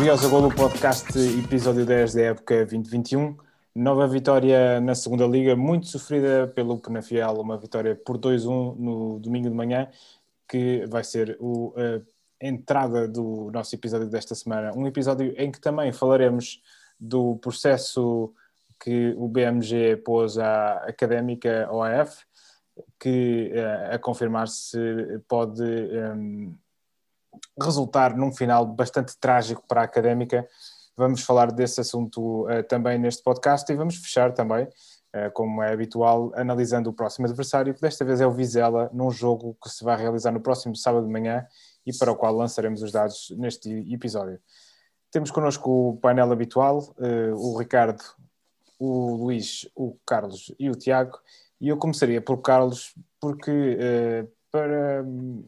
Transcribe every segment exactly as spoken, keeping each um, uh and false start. Bem-vindos a Golo Podcast, episódio dez da época vinte e vinte e um. Nova vitória na segunda liga, muito sofrida pelo Penafiel, uma vitória por dois a um no domingo de manhã, que vai ser o, a entrada do nosso episódio desta semana. Um episódio em que também falaremos do processo que o B M G pôs à Académica O A F, que a confirmar-se pode um, resultar num final bastante trágico para a Académica. Vamos falar desse assunto uh, também neste podcast e vamos fechar também, uh, como é habitual, analisando o próximo adversário, que desta vez é o Vizela, num jogo que se vai realizar no próximo sábado de manhã e para o qual lançaremos os dados neste episódio. Temos connosco o painel habitual, uh, o Ricardo, o Luís, o Carlos e o Tiago. E eu começaria por Carlos, porque uh, para um,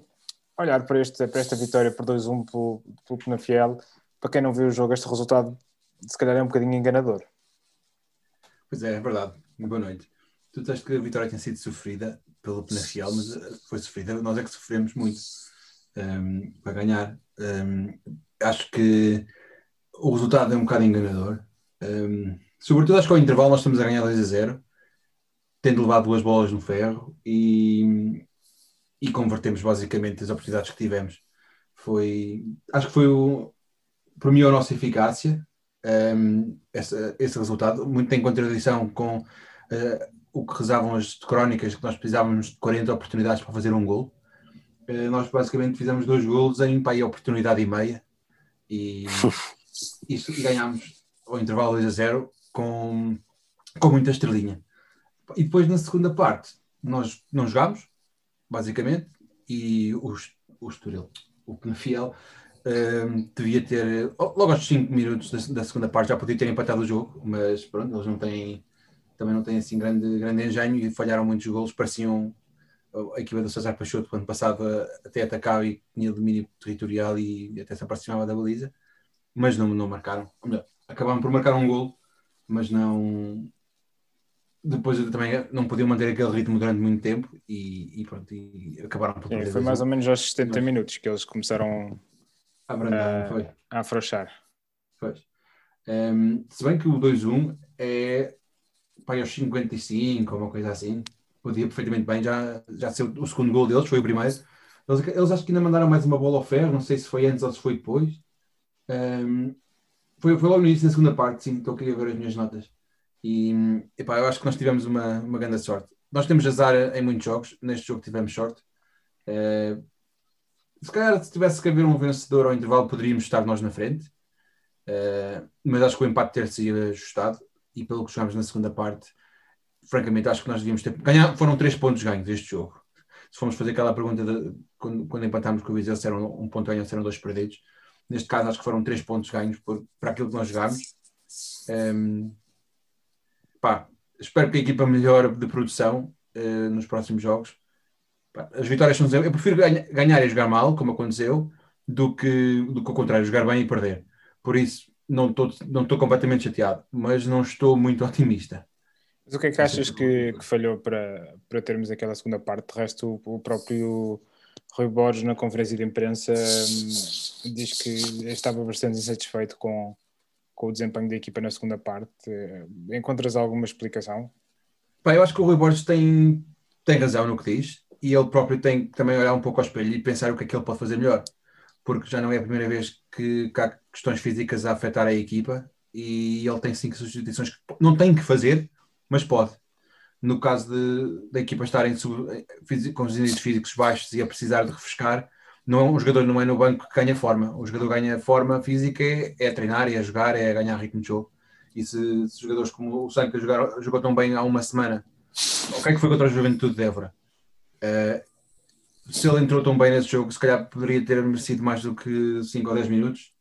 olhar para esta, para esta vitória por dois a um pelo, pelo Penafiel, para quem não viu o jogo, este resultado se calhar é um bocadinho enganador. Pois é, é verdade. Boa noite. Tu disseste que a vitória tinha sido sofrida pelo Penafiel, mas foi sofrida, nós é que sofremos muito um, para ganhar. Um, acho que o resultado é um bocado enganador. Um, sobretudo acho que ao intervalo nós estamos a ganhar dois a zero. Tendo levado duas bolas no ferro e, e convertemos basicamente as oportunidades que tivemos. Foi, acho que foi, o, para mim, a nossa eficácia, um, esse, esse resultado, muito em contradição com uh, o que rezavam as crónicas, que nós precisávamos de quarenta oportunidades para fazer um golo. Uh, nós basicamente fizemos dois golos em pá, oportunidade e meia e, e, e ganhámos ao intervalo dois a zero com, com muita estrelinha. E depois na segunda parte nós não jogámos, basicamente, e os, os Turil, o Penafiel um, devia ter, logo aos cinco minutos da, da segunda parte já podia ter empatado o jogo, mas pronto, eles não têm, também não têm assim grande, grande engenho e falharam muitos golos, pareciam a equipa do César Peixoto quando passava até atacava e tinha domínio territorial e até se aproximava da baliza, mas não, não marcaram, acabaram por marcar um golo, mas não... Depois também não podiam manter aquele ritmo durante muito tempo e, e pronto, e acabaram por perder. Foi mais ou menos aos setenta mas... minutos que eles começaram a, abrandar, a, foi. a afrouxar. Pois. Um, se bem que o dois a um é para aos cinquenta e cinco, uma coisa assim, podia perfeitamente bem, já, já ser o segundo gol deles, foi o primeiro. Eles, eles acho que ainda mandaram mais uma bola ao ferro, não sei se foi antes ou se foi depois. Um, foi, foi logo no início da segunda parte, sim, então queria ver as minhas notas. E epá, eu acho que nós tivemos uma, uma grande sorte. Nós temos azar em muitos jogos, neste jogo tivemos sorte. Uh, se calhar, se tivesse que haver um vencedor ao intervalo, poderíamos estar nós na frente, uh, mas acho que o empate ter sido ajustado. E pelo que jogámos na segunda parte, francamente, acho que nós devíamos ter ganhado. Foram três pontos ganhos este jogo. Se formos fazer aquela pergunta de quando, quando empatámos com o Vizela, se eram um ponto ganho ou se eram dois perdidos, neste caso, acho que foram três pontos ganhos por, para aquilo que nós jogámos. Um, Pá, espero que a equipa melhore de produção uh, nos próximos jogos. Pá, as vitórias são... Eu prefiro ganha, ganhar e jogar mal, como aconteceu, do que, do que ao contrário, jogar bem e perder. Por isso, não estou não estou completamente chateado, mas não estou muito otimista. Mas o que é que achas que, que falhou para, para termos aquela segunda parte? De resto, o, o próprio Rui Borges, na conferência de imprensa, hum, diz que estava bastante insatisfeito com... com o desempenho da equipa na segunda parte. Encontras alguma explicação? Bem, eu acho que o Rui Borges tem, tem razão no que diz e ele próprio tem que também olhar um pouco ao espelho e pensar o que é que ele pode fazer melhor, porque já não é a primeira vez que, que há questões físicas a afetar a equipa e ele tem cinco substituições que não tem que fazer, mas pode. No caso de, da equipa estar em sub, com os índices físicos baixos e a precisar de refrescar, não, o jogador não é no banco que ganha forma. O jogador ganha forma física, é, é treinar, é jogar, é ganhar ritmo de jogo. E se, se jogadores como o Sanca jogar, jogou tão bem há uma semana, o que é que foi contra o Juventude de Évora? Uh, se ele entrou tão bem nesse jogo, se calhar poderia ter merecido mais do que cinco ou dez minutos.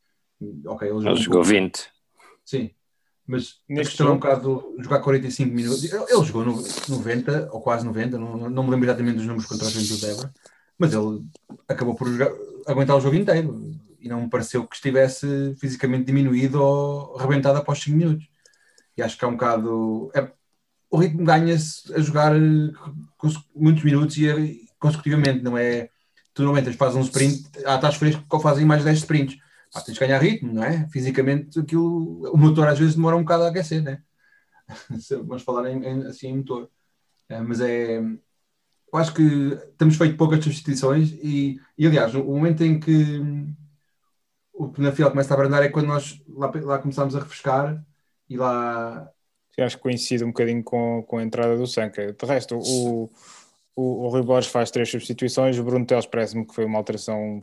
Okay, ele jogou, ele jogou vinte. Sim, mas neste questão é um bocado jogar quarenta e cinco minutos. Ele, ele jogou no, noventa ou quase noventa, não, não me lembro exatamente dos números contra o Juventude de Évora. Mas ele acabou por jogar, aguentar o jogo inteiro e não me pareceu que estivesse fisicamente diminuído ou rebentado após cinco minutos. E acho que é um bocado... É, o ritmo ganha-se a jogar muitos minutos e consecutivamente, não é? Tu não entras, fazes um sprint, ah, estás fresco, fazem mais dez sprints. pá, tens de ganhar ritmo, não é? Fisicamente, aquilo, o motor às vezes demora um bocado a aquecer, não é? Vamos falar em, em, assim em motor. É, mas é... Eu acho que temos feito poucas substituições e, e aliás, o momento em que o Penafiel começa a abrandar é quando nós lá, lá começámos a refrescar e lá... Eu acho que coincide um bocadinho com, com a entrada do Sanca. De resto, o... O, o Rui Borges faz três substituições, o Bruno Teles parece-me que foi uma alteração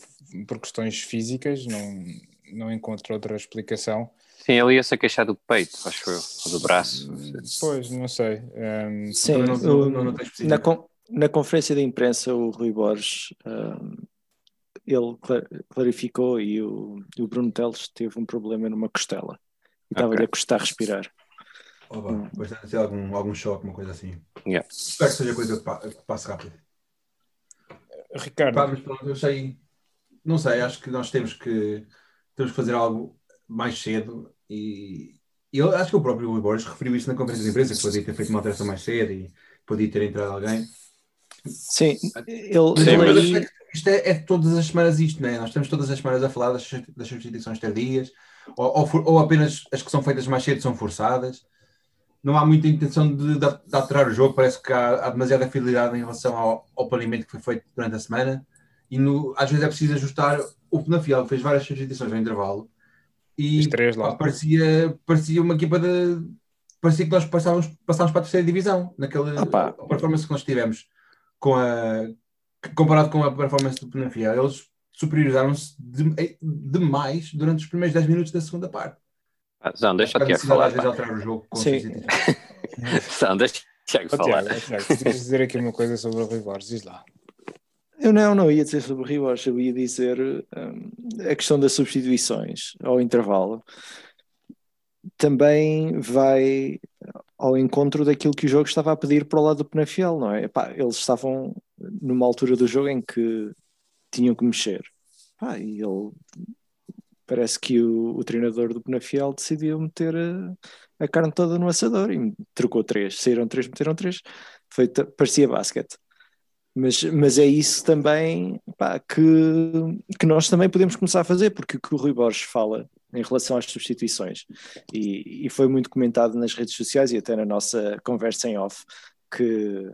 por questões físicas, não, não encontro outra explicação. Sim, ele ia-se a queixar do peito, acho eu, ou do braço. Pois, não sei. Um, Sim, não, não, não, não na, con- na conferência de imprensa o Rui Borges, um, ele clarificou e o, o Bruno Teles teve um problema numa costela, e estava okay. a custar respirar. Oba, bastante algum, algum choque, uma coisa assim. Yeah. Espero que seja coisa que, pa- que passe rápido. Ricardo. Pá, mas pronto, eu sei, não sei, acho que nós temos que, temos que fazer algo mais cedo e, e eu acho que o próprio Rui Borges referiu isso na conferência de imprensa, que podia ter feito uma alteração mais cedo e podia ter entrado alguém. Sim, ele... Sim, mas... Isto é, é todas as semanas isto, não é? Nós estamos todas as semanas a falar das, das substituições tardias, ou, ou, for, ou apenas as que são feitas mais cedo são forçadas. Não há muita intenção de, de, de alterar o jogo, parece que há, há demasiada fidelidade em relação ao, ao planeamento que foi feito durante a semana e no, às vezes é preciso ajustar. O Penafiel fez várias substituições no intervalo e três lá. Pá, parecia, parecia uma equipa de... parecia que nós passávamos, passávamos para a terceira divisão naquela Opa. performance que nós tivemos com a, comparado com a performance do Penafiel. Eles superiorizaram-se de, demais durante os primeiros dez minutos da segunda parte. Ah, Zão, deixa o Tiago falar. Zão, deixa o Tiago falar. Queres dizer aqui uma coisa sobre o Rui Borges? Diz lá. Eu não, não ia dizer sobre o Rui Borges, eu ia dizer um, a questão das substituições ao intervalo também vai ao encontro daquilo que o jogo estava a pedir para o lado do Penafiel, não é? Epá, eles estavam numa altura do jogo em que tinham que mexer. Epá, e ele... Parece que o, o treinador do Penafiel decidiu meter a, a carne toda no assador e trocou três. Saíram três, meteram três. Foi, parecia basquete. Mas, mas é isso também pá, que, que nós também podemos começar a fazer, porque o que o Rui Borges fala em relação às substituições, e, e foi muito comentado nas redes sociais e até na nossa conversa em off, que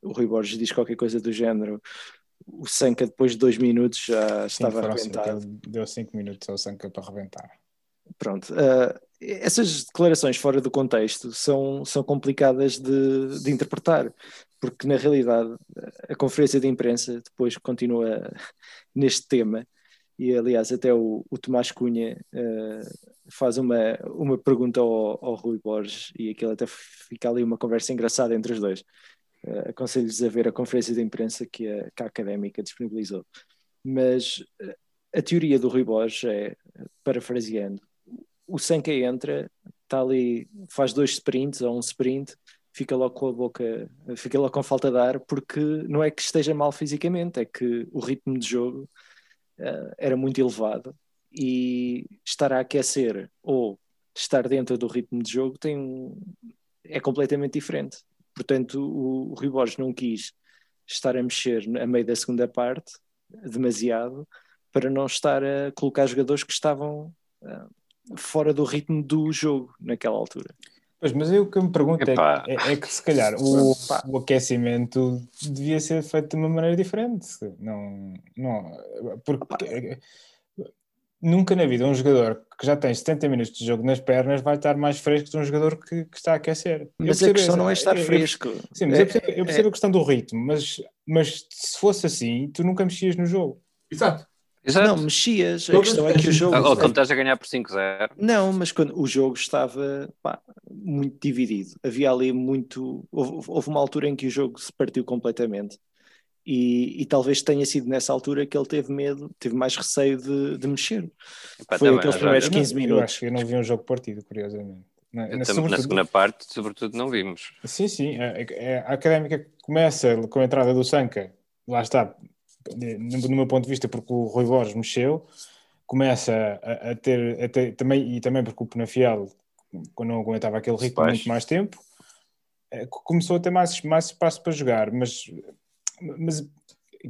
o Rui Borges diz qualquer coisa do género... O Sanca depois de dois minutos já estava arrebentado. Deu cinco minutos ao Sanca para arrebentar. Pronto. Uh, essas declarações fora do contexto são, são complicadas de, de interpretar, porque na realidade a conferência de imprensa depois continua neste tema e aliás até o, o Tomás Cunha uh, faz uma, uma pergunta ao, ao Rui Borges e aquilo até fica ali uma conversa engraçada entre os dois. Uh, aconselho-vos a ver a conferência de imprensa que a, que a Académica disponibilizou, mas uh, a teoria do Rui Borges é, parafraseando, o Sanca entra, está ali, faz dois sprints ou um sprint, fica logo com a boca, fica logo com falta de ar, porque não é que esteja mal fisicamente, é que o ritmo de jogo uh, era muito elevado e estar a aquecer ou estar dentro do ritmo de jogo tem um, é completamente diferente. Portanto, o, o Rui Borges não quis estar a mexer a meio da segunda parte, demasiado, para não estar a colocar jogadores que estavam uh, fora do ritmo do jogo naquela altura. Pois, mas eu o que me pergunto é, é, é que se calhar o, o aquecimento devia ser feito de uma maneira diferente. Não, não, porque... Nunca na vida um jogador que já tem setenta minutos de jogo nas pernas vai estar mais fresco de um jogador que, que está a aquecer. Mas a questão essa, não é estar eu, fresco. Eu, sim, mas é, eu percebo, eu percebo é... a questão do ritmo, mas, mas se fosse assim, tu nunca mexias no jogo. Exato. Exato. Não, mexias. Todos a questão é que o jogo... Ou quando estás a ganhar por cinco a zero. Não, mas quando o jogo estava pá, muito dividido. Havia ali muito... Houve, houve uma altura em que o jogo se partiu completamente. E, e talvez tenha sido nessa altura que ele teve medo, teve mais receio de, de mexer. Epá, foi aqueles primeiros quinze minutos. Eu acho que eu não vi um jogo partido, curiosamente. Na, na, na segunda parte, sobretudo, não vimos. Sim, sim. A, a, a Académica começa com a entrada do Sanca, lá está, no, no meu ponto de vista, porque o Rui Borges mexeu, começa a, a, ter, a ter, também e também porque o Penafiel, quando não aguentava aquele ritmo Pais. muito mais tempo, começou a ter mais, mais espaço para jogar, mas... Mas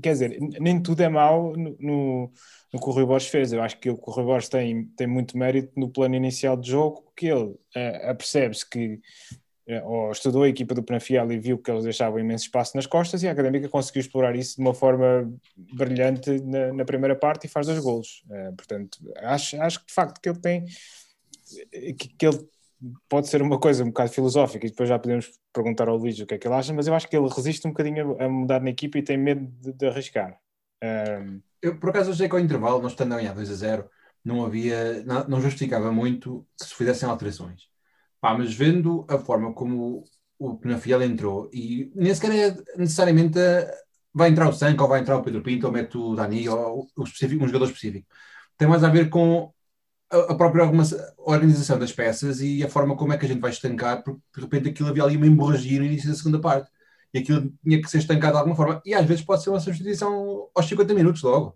quer dizer, nem tudo é mau no, no, no que o Rui Borges fez. Eu acho que o Rui Borges tem, tem muito mérito no plano inicial de jogo, que ele uh, apercebe-se que, uh, ou estudou a equipa do Penafiel e viu que eles deixavam imenso espaço nas costas, e a Académica conseguiu explorar isso de uma forma brilhante na, na primeira parte e faz dois golos. Uh, portanto, acho, acho que de facto que ele tem... que, que ele pode ser uma coisa um bocado filosófica e depois já podemos perguntar ao Luís o que é que ele acha, mas eu acho que ele resiste um bocadinho a mudar na equipa e tem medo de, de arriscar. Um... Eu, por acaso, achei que ao intervalo, nós estando a ganhar dois a zero, não havia, não, não justificava muito que se fizessem alterações. Pá, mas vendo a forma como o, o Penafiel entrou, e nem sequer é necessariamente a, vai entrar o Sanca ou vai entrar o Pedro Pinto ou mete o Dani ou o específico, um jogador específico. Tem mais a ver com a própria organização das peças e a forma como é que a gente vai estancar, porque de repente aquilo havia ali uma hemorragia no início da segunda parte, e aquilo tinha que ser estancado de alguma forma, e às vezes pode ser uma substituição aos cinquenta minutos logo,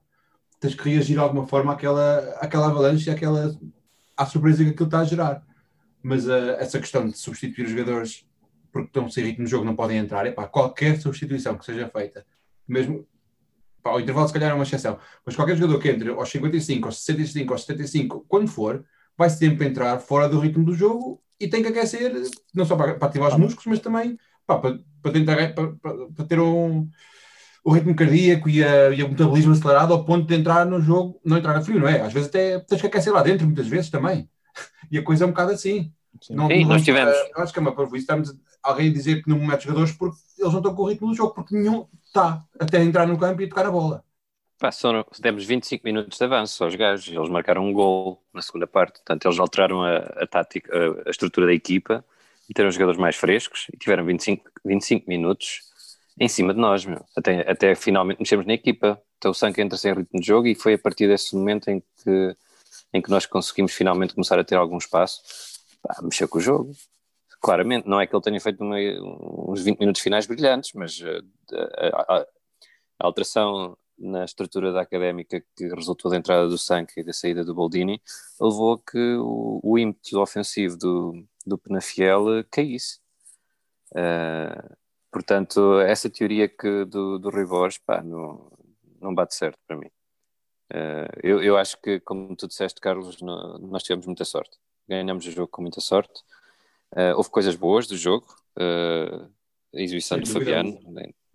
tens que reagir de alguma forma àquela, àquela avalanche e àquela, à surpresa que aquilo está a gerar. Mas uh, essa questão de substituir os jogadores porque estão sem ritmo de jogo, não podem entrar, epá, qualquer substituição que seja feita, mesmo... Pá, o intervalo se calhar é uma exceção, mas qualquer jogador que entre aos cinquenta e cinco, aos sessenta e cinco, aos setenta e cinco, quando for, vai sempre entrar fora do ritmo do jogo e tem que aquecer, não só para, para ativar os músculos, mas também pá, para, para, tentar, para, para ter um, o ritmo cardíaco e, a, e o metabolismo acelerado ao ponto de entrar no jogo, não entrar a frio, não é? Às vezes até tens que aquecer lá dentro, muitas vezes também, e a coisa é um bocado assim. Sim, não, Sim, não nós tivemos. Eu acho que é uma parvoíce, estamos alguém a dizer que não mete jogadores porque eles não estão com o ritmo do jogo, porque nenhum está até entrar no campo e tocar a bola. Pá, só demos vinte e cinco minutos de avanço aos gajos, eles marcaram um gol na segunda parte, portanto eles alteraram a, a tática, a, a estrutura da equipa, meteram os jogadores mais frescos e tiveram vinte e cinco minutos em cima de nós, meu. Até, até finalmente mexemos na equipa. Então o Sanca entra sem ritmo de jogo e foi a partir desse momento em que, em que nós conseguimos finalmente começar a ter algum espaço. Pá, mexeu com o jogo, claramente. Não é que ele tenha feito uma, uns vinte minutos finais brilhantes, mas a, a, a alteração na estrutura da Académica que resultou da entrada do Sanca e da saída do Boldini levou a que o, o ímpeto ofensivo do, do Penafiel caísse. Uh, portanto, essa teoria que do, do Rui Borges, pá, não, não bate certo para mim. Uh, eu, eu acho que, como tu disseste, Carlos, não, nós tivemos muita sorte. Ganhamos o jogo com muita sorte. Uh, houve coisas boas do jogo. Uh, a exibição do Fabiano.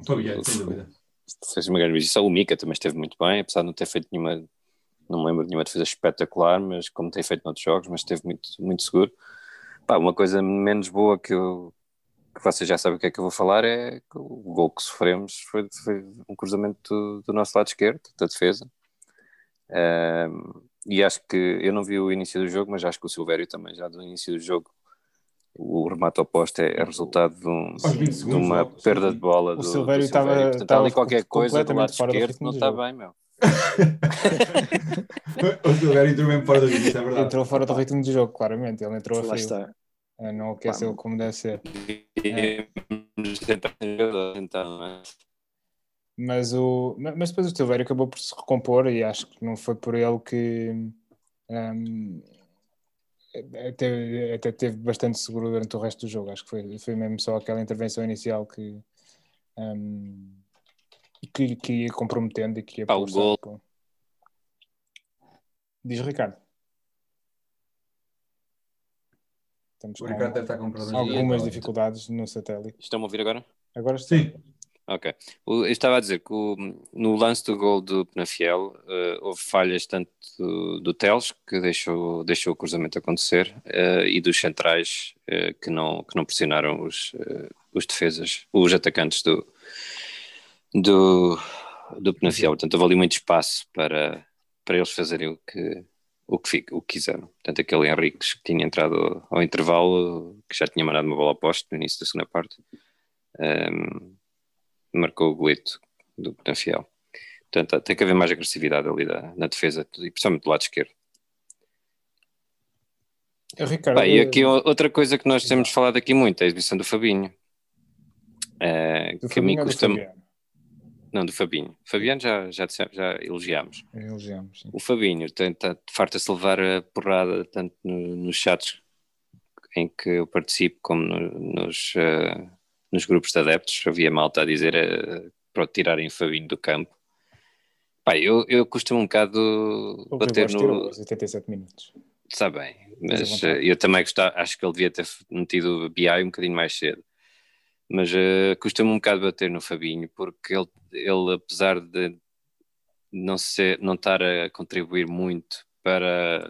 Fabiano, sem dúvida. Fez uma grande exibição. O Mika também esteve muito bem, apesar de não ter feito nenhuma... Não me lembro de nenhuma defesa espetacular, mas como tem feito noutros jogos, mas esteve muito, muito seguro. Pá, uma coisa menos boa que eu... Que vocês já sabem o que é que eu vou falar é que o gol que sofremos foi, foi um cruzamento do, do nosso lado esquerdo, da defesa. Uh, e acho que, eu não vi o início do jogo, mas acho que o Silvério também já do início do jogo, o remate oposto é, é resultado de, um, segundos, de uma não, perda de bola do, do Silvério, estava, portanto, estava ali qualquer coisa do lado esquerdo não está jogo. Bem, meu. O Silvério entrou mesmo fora do ritmo, é verdade. Entrou fora do ritmo do jogo, claramente, ele entrou a frio, não aqueceu como deve ser. É. Então, é. Mas, o, mas depois o Silvério acabou por se recompor e acho que não foi por ele que um, até, até teve bastante seguro durante o resto do jogo. Acho que foi, foi mesmo só aquela intervenção inicial que, um, que, que ia comprometendo e que ia... Pá, o gol. Pô. Diz Ricardo. Estamos o com Ricardo deve estar com problemas algumas de... dificuldades no satélite. Estão-me a ouvir agora? Agora estou. Sim. Ok. Eu estava a dizer que o, no lance do gol do Penafiel uh, houve falhas tanto do, do Teles, que deixou, deixou o cruzamento acontecer, uh, e dos centrais uh, que, não, que não pressionaram os, uh, os defesas, os atacantes do, do, do Penafiel. Portanto, houve ali muito espaço para, para eles fazerem o que, o, que, o que quiseram. Portanto, aquele Henriques que tinha entrado ao intervalo, que já tinha mandado uma bola ao poste no início da segunda parte, um, marcou o golito do Penafiel. Portanto, tem que haver mais agressividade ali da, na defesa, e principalmente do lado esquerdo. Ricardo... Bem, e aqui outra coisa que nós temos falado aqui muito é a exibição do Fabinho. É, do que Fabinho a mim custa... Não, do Fabinho. Fabiano já, já, já elogiámos. elogiámos O Fabinho tenta, farta-se levar a porrada tanto no, nos chats em que eu participo como no, nos... Uh, nos grupos de adeptos. Havia malta a dizer uh, para tirarem o Fabinho do campo, Pai, eu, eu costumo um bocado o bater no... oitenta e sete minutos. Está bem, mas uh, eu também gostava, acho que ele devia ter metido o B I um bocadinho mais cedo. Mas uh, costumo um bocado bater no Fabinho, porque ele, ele apesar de não, ser, não estar a contribuir muito para...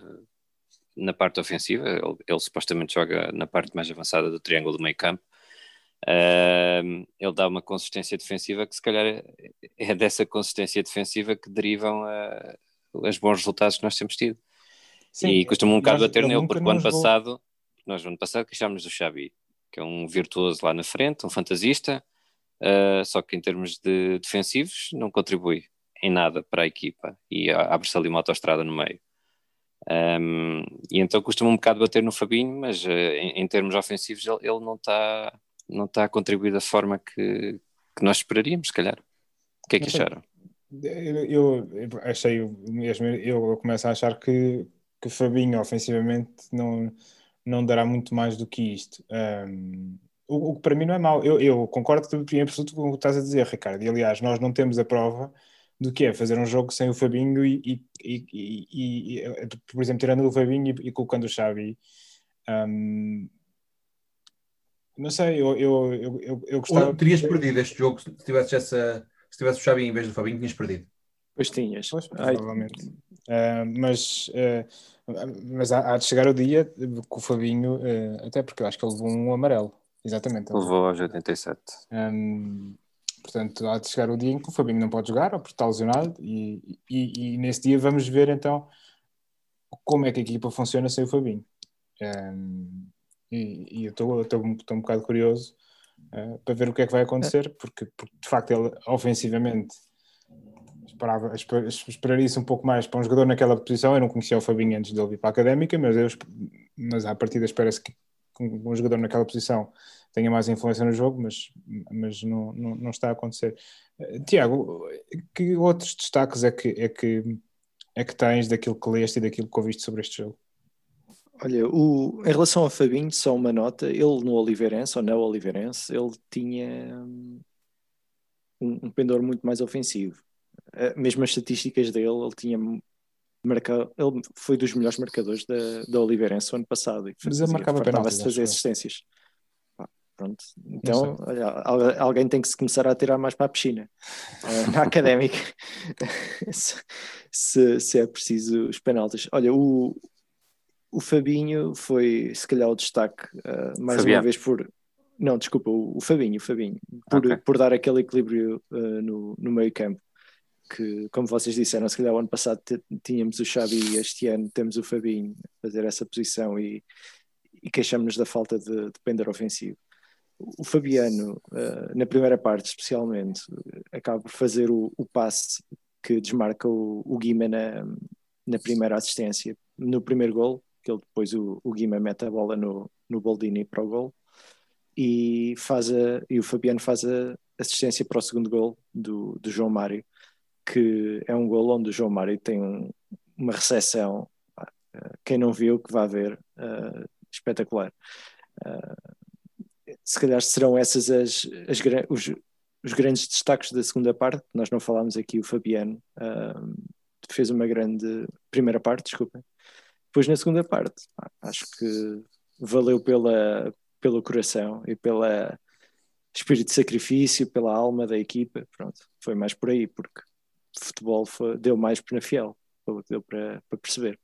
na parte ofensiva, ele, ele supostamente joga na parte mais avançada do triângulo do meio campo, uh, ele dá uma consistência defensiva que se calhar é, é dessa consistência defensiva que derivam os bons resultados que nós temos tido. Sim, e costumo um bocado bater nele, porque o ano passado, nós no ano passado queixámos do Xavi, que é um virtuoso lá na frente, um fantasista, uh, só que em termos de defensivos não contribui em nada para a equipa e abre-se ali uma autoestrada no meio. Um, e então costumo um bocado bater no Fabinho, mas uh, em, em termos ofensivos ele, ele não está não está a contribuir da forma que, que nós esperaríamos, se calhar. O que é que acharam? Eu, eu achei mesmo, eu começo a achar que que Fabinho ofensivamente não, não dará muito mais do que isto. Um, o, o que para mim não é mau. Eu, eu concordo em absoluto com o que estás a dizer, Ricardo, e aliás nós não temos a prova do que é fazer um jogo sem o Fabinho e, e, e, e por exemplo, tirando o Fabinho e, e colocando o Xavi. Um, não sei, eu, eu, eu, eu, eu gostava... Ou terias perdido este jogo se tivesse, essa, se tivesse o Xavi em vez do Fabinho, tinhas perdido. Pois tinhas. Pois, provavelmente. Uh, mas uh, mas há, há de chegar o dia com o Fabinho, uh, até porque eu acho que ele levou um amarelo. Exatamente. Ele levou aos oitenta e sete. Um, Portanto, há de chegar o dia em que o Fabinho não pode jogar, ou porque está lesionado, e, e, e nesse dia vamos ver então como é que a equipa funciona sem o Fabinho. Um, e, e eu estou um, um bocado curioso uh, para ver o que é que vai acontecer, porque, porque de facto ele ofensivamente esperava, esper, esperaria-se um pouco mais para um jogador naquela posição. Eu não conhecia o Fabinho antes dele vir para a Académica, mas, eu, mas à partida espera-se que um jogador naquela posição tenha mais influência no jogo, mas, mas não, não, não está a acontecer. Tiago, que outros destaques é que, é, que, é que tens daquilo que leste e daquilo que ouviste sobre este jogo? Olha, o, em relação ao Fabinho, só uma nota, ele no Oliveirense, ou não Oliveirense, ele tinha um, um pendor muito mais ofensivo. Mesmo as estatísticas dele, ele tinha... Marca... ele foi dos melhores marcadores da, da Oliveirense o ano passado e fazia, fartava-se de fazer assistências. Ah, pronto, então olha, alguém tem que se começar a tirar mais para a piscina uh, na Académica se, se é preciso os penaltis. Olha, o, o Fabinho foi se calhar o destaque uh, mais Fabiano. uma vez por... não, desculpa, o, o Fabinho, o Fabinho por, okay. por dar aquele equilíbrio uh, no, no meio campo que, como vocês disseram, se calhar o ano passado t- tínhamos o Xavi e este ano temos o Fabinho a fazer essa posição e, e queixamos-nos da falta de, de pendor ofensivo. O Fabiano, uh, na primeira parte especialmente, acaba por fazer o, o passe que desmarca o, o Guima na, na primeira assistência, no primeiro gol, que ele depois o, o Guima mete a bola no, no Boldini para o gol e, faz a, e o Fabiano faz a assistência para o segundo gol do, do João Mário, que é um golo onde o João Mário tem um, uma recepção, quem não viu que vá ver, uh, espetacular. Uh, se calhar serão essas as, as, os, os grandes destaques da segunda parte. Nós não falámos aqui, o Fabiano uh, fez uma grande primeira parte, desculpem. Depois na segunda parte, acho que valeu pela, pelo coração e pela espírito de sacrifício, pela alma da equipa. Pronto, foi mais por aí, porque futebol foi, deu mais Penafiel, pelo que deu para, para perceber.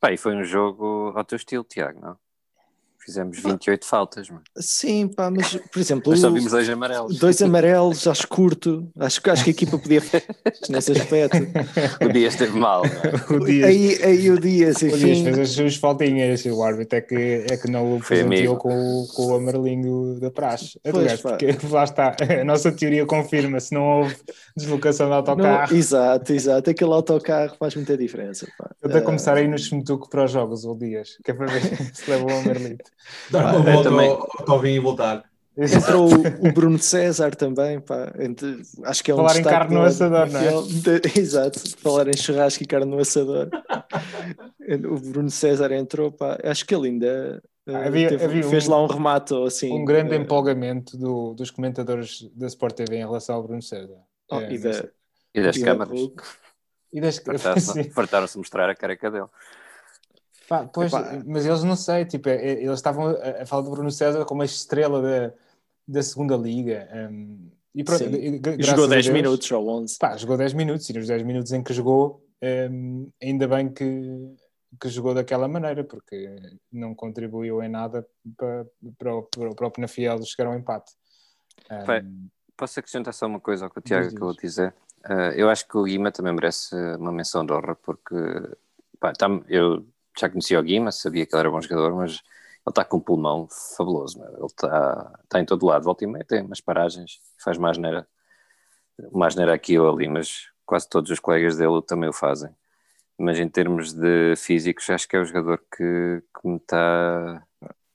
Pá, e foi um jogo ao teu estilo, Tiago, não? Fizemos vinte e oito ah. faltas, mano. Sim, pá, mas por exemplo... Nós só vimos dois amarelos. Dois amarelos, acho curto. Acho, acho que a equipa podia... nesse aspecto. O Dias esteve mal, não é? O Dias... Aí, aí o Dias, enfim... O Dias fez as suas faltinhas, o árbitro é que, é que não o presenteou com, com o amarelinho da praxe. Aliás, porque lá está, a nossa teoria confirma-se, não houve deslocação de autocarro. Não, exato, exato. Aquele autocarro faz muita diferença, pá. Eu estou a começar aí no Xmetuco para os jogos, o Dias, que é para ver se leva o amarelinho. Dar uma ah, volta também. Ao, ao vir e voltar. Entrou o, o Bruno César também, pá. Entre, acho que é um falar em carne no assador, não é? De, exato, falar em churrasco e carne no assador. O Bruno César entrou, pá. Acho que ele ainda havia, teve, havia fez um, lá um remate assim. Um grande uh, empolgamento do, dos comentadores da Sport T V em relação ao Bruno César. Oh, é, e da, E das e câmaras. Da... E das câmaras. Fartaram-se mostrar a careca dele. Pá, pois, Epá. mas eles não sei, tipo, eles estavam a, a falar do Bruno César como a estrela da, da segunda liga. Um, e pronto, e jogou dez Deus, minutos ou onze. Pá, jogou dez minutos, e nos dez minutos em que jogou, um, ainda bem que, que jogou daquela maneira, porque não contribuiu em nada para, para, para, para o Penafiel chegar ao empate. Um, Pai, posso acrescentar só uma coisa ao que o Tiago acabou de dizer? Uh, eu acho que o Guima também merece uma menção de honra, porque pá, tá, eu... já conhecia o Guima, sabia que ele era bom jogador, mas ele está com um pulmão fabuloso, ele está, está em todo lado, volta e meia, tem umas paragens, faz uma asneira, uma asneira aqui ou ali, mas quase todos os colegas dele também o fazem. Mas em termos de físicos, acho que é o jogador que, que me está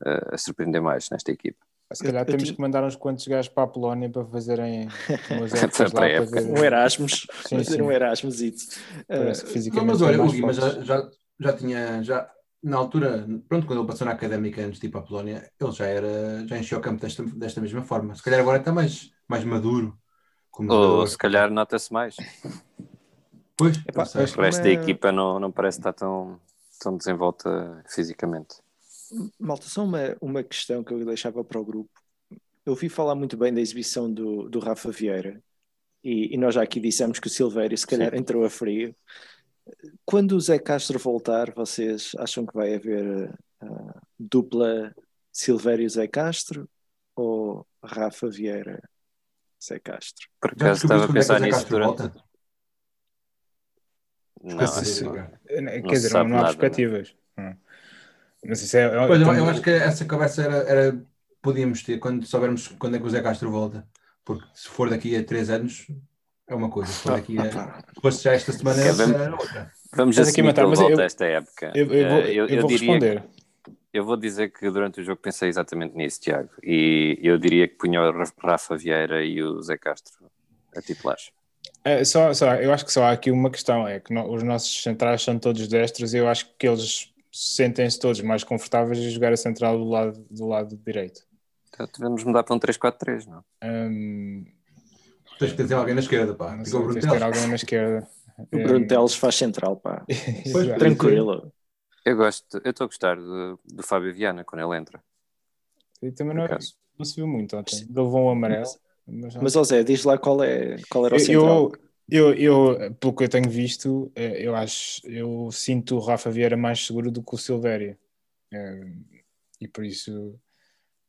a, a surpreender mais nesta equipa. Se calhar temos que mandar uns quantos gajos para a Polónia para fazerem para fazer... um Erasmus, sim, fazer sim. um Erasmus uh, não, mas olha, o Guima já... já... já tinha, já, na altura, pronto, quando ele passou na Académica antes de ir para a Polónia, ele já era, já encheu o campo desta, desta mesma forma. Se calhar agora está mais, mais maduro. Como Ou se calhar nota-se mais. Pois, Epá, o resto da equipa não, não parece estar tão, tão desenvolta fisicamente. Malta, só uma, uma questão que eu deixava para o grupo. Eu ouvi falar muito bem da exibição do, do Rafa Vieira e, e nós já aqui dissemos que o Silvério se calhar Sim. entrou a frio. Quando o Zé Castro voltar, vocês acham que vai haver uh, dupla Silvério e Zé Castro ou Rafa Vieira Zé Castro? Por acaso estava a pensar é nisso durante... Não, assim, não, quer não dizer, não há nada, perspectivas. Não. Mas isso é... Pois, eu, eu acho que essa conversa era, era... podíamos ter quando soubermos quando é que o Zé Castro volta. Porque se for daqui a três anos... É uma coisa, por aqui é... depois já esta semana é outra. Vamos aqui matar, mas eu, esta época. Eu, eu, vou, eu, eu, eu vou responder. Que, eu vou dizer que durante o jogo pensei exatamente nisso, Tiago, e eu diria que punha o Rafa Vieira e o Zé Castro a titulares. É, só, só, eu acho que só há aqui uma questão, é que no, os nossos centrais são todos destros e eu acho que eles sentem-se todos mais confortáveis a jogar a central do lado, do lado direito. Então devemos mudar para um três quatro três, não? Um... Tens que ter alguém na esquerda, pá. Não sei, o Bruno Teles. Ter alguém na esquerda. O Bruno Teles faz central, pá. Pois, tranquilo. Eu gosto, eu estou a gostar do, do Fábio Viana quando ele entra. E também não, não se viu muito ontem. Ele levou um amarelo. Mas, mas ó Zé, diz lá qual, é, qual era o central. Eu, eu, eu, pelo que eu tenho visto, eu acho, eu sinto o Rafa Vieira mais seguro do que o Silvério. E por isso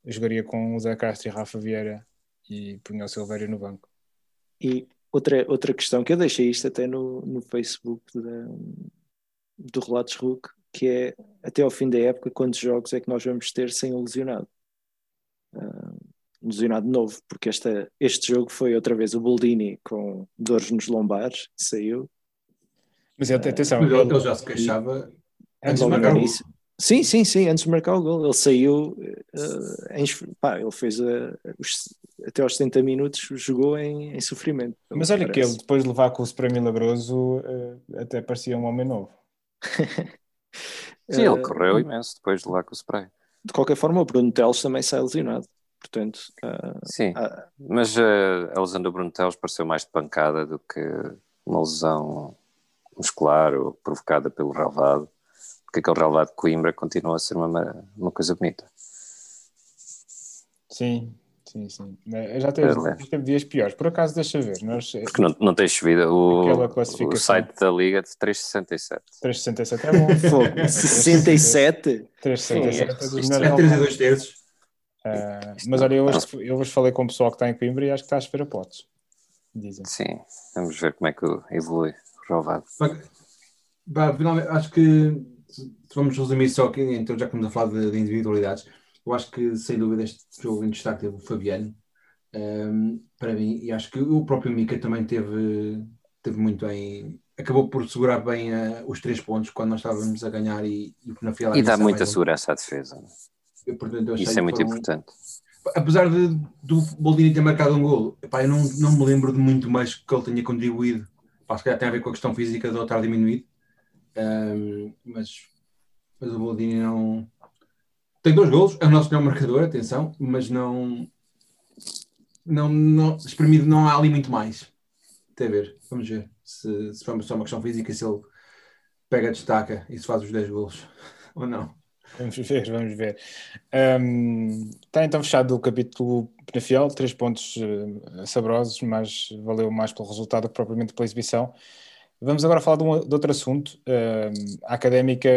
eu jogaria com o Zé Castro e Rafa Vieira e punha o Silvério no banco. E outra, outra questão que eu deixei isto até no, no Facebook da, do Relatos R U C, que é até ao fim da época quantos jogos é que nós vamos ter sem o lesionado uh, lesionado novo, porque esta, este jogo foi outra vez o Boldini com dores nos lombares, saiu. Mas ele, atenção, uh, ele já se queixava e, antes de marcar isso. O gol. Sim, sim, sim, antes de marcar o gol ele saiu uh, em, pá, ele fez uh, os até aos setenta minutos jogou em, em sofrimento. Mas olha parece. Que ele depois de levar com o spray milagroso até parecia um homem novo. Sim, ele uh, correu imenso depois de levar com o spray. De qualquer forma o Bruno Teles também sai lesionado. Portanto, uh, Sim, uh, mas uh, a lesão do Bruno Teles pareceu mais de pancada do que uma lesão muscular ou provocada pelo relvado. Porque aquele relvado de Coimbra continua a ser uma, uma coisa bonita. Sim. Sim, sim. Já teve dias piores. Por acaso, deixa ver. Nós... Porque não, não tens vida. O, o site da Liga de trezentos e sessenta e sete. trezentos e sessenta e sete é bom. Fogo. sessenta e sete? trezentos e sessenta e sete. É trinta e dois terços. Mas olha, eu hoje, eu hoje falei com o pessoal que está em Coimbra e acho que está a esperar potes. Dizem. Sim, vamos ver como é que evolui o Rovado. Acho que vamos resumir só aqui, então já que estamos a falar de, de individualidades. Eu acho que, sem dúvida, este jogo em destaque teve o Fabiano, um, para mim, e acho que o próprio Mika também teve, teve muito bem, acabou por segurar bem uh, os três pontos quando nós estávamos a ganhar e, e na final... E dá muita segurança à defesa. Eu, portanto, eu Isso é muito importante. Um... Apesar de, do Boldini ter marcado um golo, epá, eu não, não me lembro de muito mais que ele tenha contribuído. Epá, se calhar tem a ver com a questão física de ele estar diminuído, um, mas, mas o Boldini não... Tem dois golos, é o nosso melhor marcador, atenção, mas não, não, não exprimido, não há ali muito mais. Até ver, vamos ver se, se foi só uma questão física, se ele pega, destaca e se faz os dez golos ou não. Vamos ver, vamos ver. Um, está então fechado o capítulo Penafiel, três pontos uh, saborosos, mas valeu mais pelo resultado que propriamente pela exibição. Vamos agora falar de, um, de outro assunto. Um, a Académica,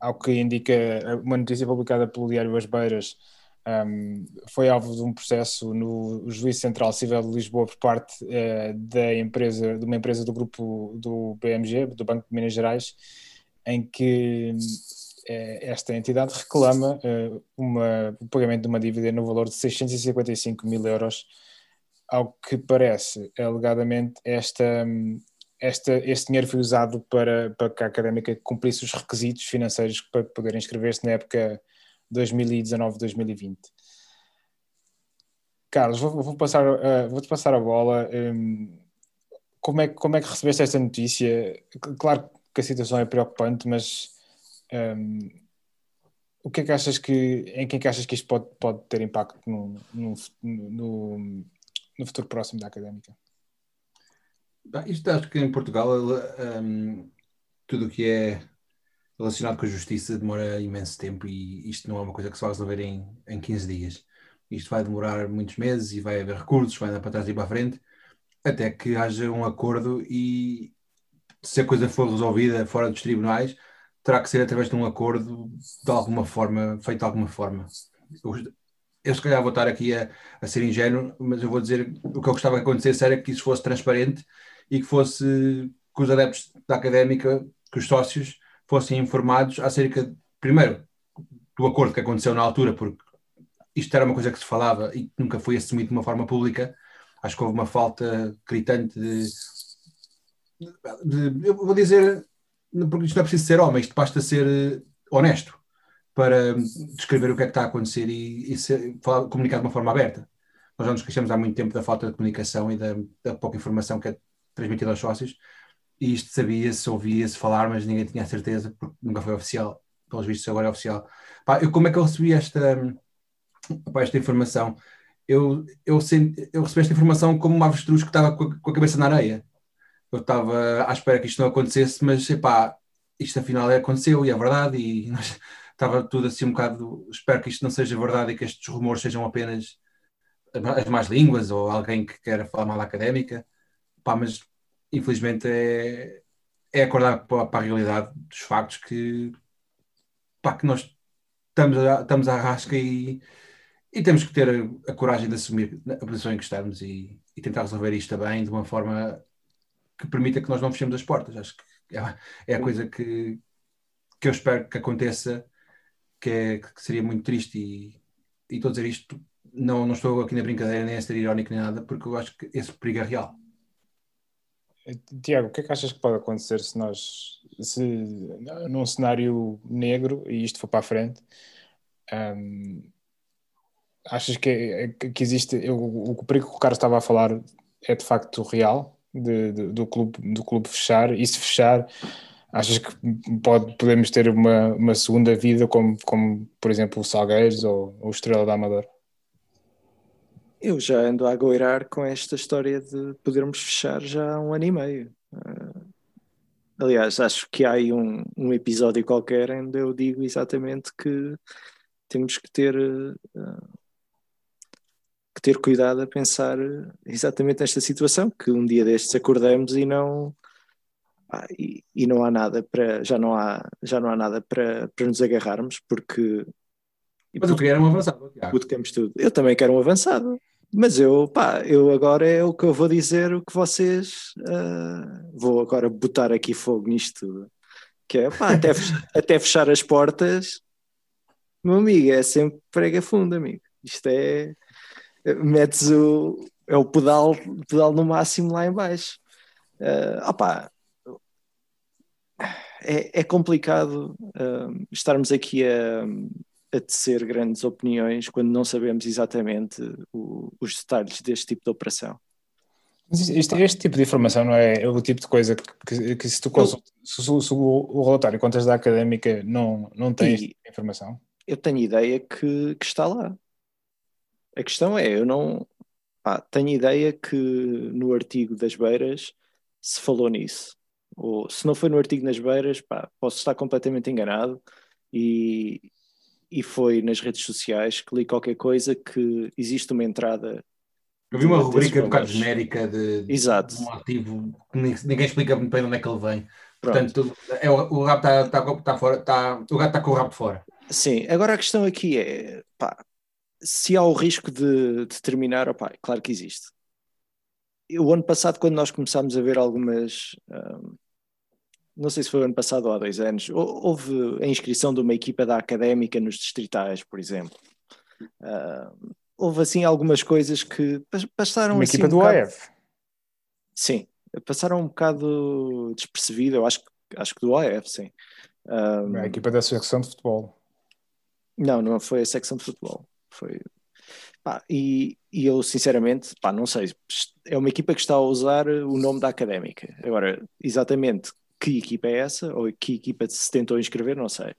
ao que indica uma notícia publicada pelo Diário As Beiras, um, foi alvo de um processo no Juízo Central Civil de Lisboa por parte uh, da empresa, de uma empresa do grupo do B M G, do Banco de Minas Gerais, em que esta entidade reclama uh, uma, o pagamento de uma dívida no valor de seiscentos e cinquenta e cinco mil euros, ao que parece, alegadamente, esta, esta, este dinheiro foi usado para, para que a Académica cumprisse os requisitos financeiros para poder inscrever-se na época dois mil e dezanove dois mil e vinte. Carlos, vou, vou passar, uh, vou-te passar a bola. Um, como, é, como é que recebeste esta notícia? Claro que a situação é preocupante, mas... Um, o que é que achas que, em que é que achas que isto pode, pode ter impacto no, no, no, no futuro próximo da Académica? Ah, isto acho que em Portugal um, tudo o que é relacionado com a justiça demora imenso tempo e isto não é uma coisa que se vai resolver em, em quinze dias. Isto vai demorar muitos meses e vai haver recursos, vai andar para trás e para a frente até que haja um acordo, e se a coisa for resolvida fora dos tribunais terá que ser através de um acordo de alguma forma, feito de alguma forma. Eu, eu se calhar vou estar aqui a, a ser ingênuo, mas eu vou dizer, o que eu gostava que acontecesse era que isso fosse transparente e que fosse, que os adeptos da Académica, que os sócios fossem informados acerca, primeiro, do acordo que aconteceu na altura, porque isto era uma coisa que se falava e que nunca foi assumido de uma forma pública. Acho que houve uma falta gritante de... de, de eu vou dizer... porque isto não é preciso ser homem, isto basta ser honesto para descrever o que é que está a acontecer e, e ser, falar, comunicar de uma forma aberta. Nós já nos queixamos há muito tempo da falta de comunicação e da, da pouca informação que é transmitida aos sócios, e isto sabia-se, ouvia-se falar, mas ninguém tinha a certeza, porque nunca foi oficial. Pelos vistos agora é oficial. Pá, eu, como é que eu recebi esta, pá, esta informação? Eu, eu, senti, eu recebi esta informação como uma avestruz que estava com a, com a cabeça na areia. Eu estava à espera que isto não acontecesse, mas, epá, isto afinal aconteceu e é verdade, e nós, estava tudo assim um bocado, espero que isto não seja verdade e que estes rumores sejam apenas as más línguas ou alguém que queira falar mal da Académica, epá, mas infelizmente é, é acordar para, para a realidade dos factos que, epá, que nós estamos, a, estamos à rasca e, e temos que ter a, a coragem de assumir a posição em que estamos e, e tentar resolver isto também de uma forma... que permita que nós não fechemos as portas. Acho que é a coisa que, que eu espero que aconteça, que, é, que seria muito triste, e, e estou a dizer isto, não, não estou aqui na brincadeira, nem a ser irónico nem nada, porque eu acho que esse perigo é real. Tiago, o que é que achas que pode acontecer se nós, se num cenário negro, e isto for para a frente, hum, achas que, que existe, eu, o perigo que o Carlos estava a falar é de facto real? De, de, do, clube, do clube fechar, e se fechar, achas que pode, podemos ter uma, uma segunda vida como, como por exemplo o Salgueiros ou o Estrela da Amadora? Eu já ando a goirar com esta história de podermos fechar já há um ano e meio. Uh, aliás, acho que há aí um, um episódio qualquer onde eu digo exatamente que temos que ter... Uh, que ter cuidado a pensar exatamente nesta situação, que um dia destes acordamos e não, ah, e, e não há nada para, já não há, já não há nada para, para nos agarrarmos, porque... Mas eu queria um avançado, Tiago. Tudo. Eu também quero um avançado, mas eu, pá, eu agora é o que eu vou dizer, o que vocês... Uh, vou agora botar aqui fogo nisto tudo, que é, pá, até, fechar, até fechar as portas, meu amigo, é sempre prega fundo, amigo. Isto é... metes o, é o pedal, pedal no máximo lá em baixo. Uh, opá, é, é complicado uh, estarmos aqui a, a tecer grandes opiniões quando não sabemos exatamente o, os detalhes deste tipo de operação. Este, este tipo de informação não é o tipo de coisa que, que, que se tu consultas, se, se, se o relatório contas da Académica não, não tem esta informação? Eu tenho ideia que, que está lá. A questão é, eu não, Ah, tenho ideia que no artigo das Beiras se falou nisso. Ou, se não foi no artigo nas Beiras, pá, posso estar completamente enganado, e, e foi nas redes sociais que li qualquer coisa que existe uma entrada. Eu vi uma rubrica um bocado genérica de, Exato. de um ativo que ninguém explica muito bem onde é que ele vem. Pronto. Portanto, é, o gato está tá, tá fora, tá, o gato está com o rabo fora. Sim, agora a questão aqui é, pá, se há o risco de, de terminar, opá, claro que existe. O ano passado, quando nós começámos a ver algumas, hum, não sei se foi o ano passado ou há dois anos, houve a inscrição de uma equipa da Académica nos distritais, por exemplo. Hum, houve assim algumas coisas que passaram uma assim... Uma equipa um do O A F. Sim, passaram um bocado despercebido, eu acho, acho que do O A F, sim. Um, a equipa da secção de futebol. Não, não foi a secção de futebol. Foi... Pá, e, e eu, sinceramente, pá, não sei, é uma equipa que está a usar o nome da Académica. Agora, exatamente que equipa é essa, ou que equipa se tentou inscrever, não sei.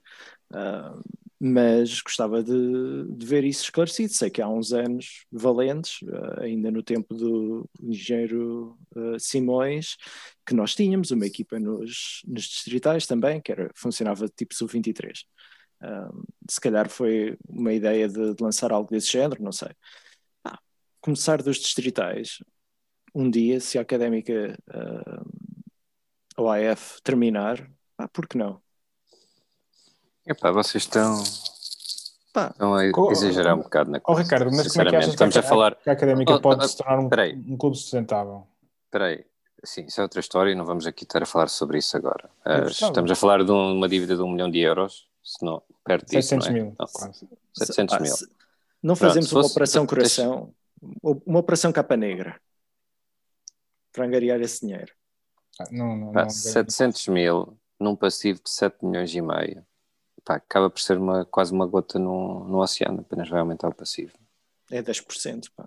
Uh, mas gostava de, de ver isso esclarecido. Sei que há uns anos valentes, uh, ainda no tempo do engenheiro uh, Simões, que nós tínhamos uma equipa nos, nos distritais também, que era, funcionava de tipo sub vinte e três. Um, se calhar foi uma ideia de, de lançar algo desse género, não sei. Ah, começar dos distritais. Um dia, se a Académica uh, O A F terminar, ah, por que não? Epá, vocês estão, pá, estão a exagerar oh, um bocado na coisa. Oh, Ricardo, mas como é que achas estamos que a, a, falar... que a Académica oh, pode oh, se tornar um, um clube sustentável? Espera aí. Sim, isso é outra história e não vamos aqui estar a falar sobre isso agora. Uh, estamos a falar de uma dívida de um milhão de euros. Se não, perto disso, setecentos mil. Não, setecentos ah, mil. Não fazemos Pronto, uma fosse, operação coração, uma operação capa negra para angariar esse dinheiro. Ah, não, não, pá, não, setecentos mil num passivo de sete milhões e meio. Pá, acaba por ser uma, quase uma gota no, no oceano, apenas vai aumentar o passivo. É dez por cento, pá.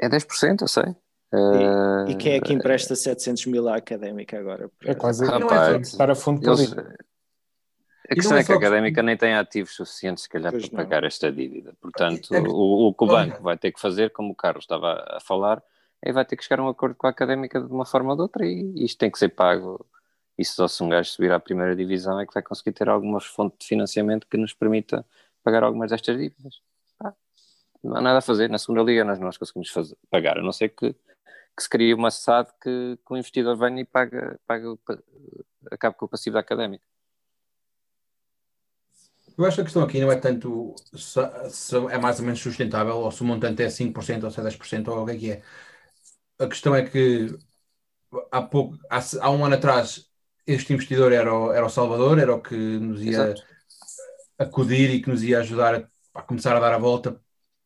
É dez por cento, eu sei. E, uh, e quem é que empresta uh, setecentos mil à Académica agora? Para... É quase ah, não pá, é estar a fundo político. A questão é que a Académica nem tem ativos suficientes, se calhar, pois para não. pagar esta dívida. Portanto, o, o que o banco vai ter que fazer, como o Carlos estava a falar, é vai ter que chegar a um acordo com a Académica de uma forma ou de outra, e isto tem que ser pago. E só se um gajo subir à primeira divisão é que vai conseguir ter alguma fonte de financiamento que nos permita pagar algumas destas dívidas. Ah, não há nada a fazer. Na segunda liga nós não as conseguimos fazer, pagar, a não ser que, que se crie uma S A D que, que o investidor venha e paga, paga, acabe com o passivo da Académica. Eu acho que a questão aqui não é tanto se, se é mais ou menos sustentável, ou se o montante é cinco por cento ou se é dez por cento, ou o que é que é. A questão é que há, pouco, há, há um ano atrás este investidor era o, era o Salvador, era o que nos ia Exato. acudir e que nos ia ajudar a, a começar a dar a volta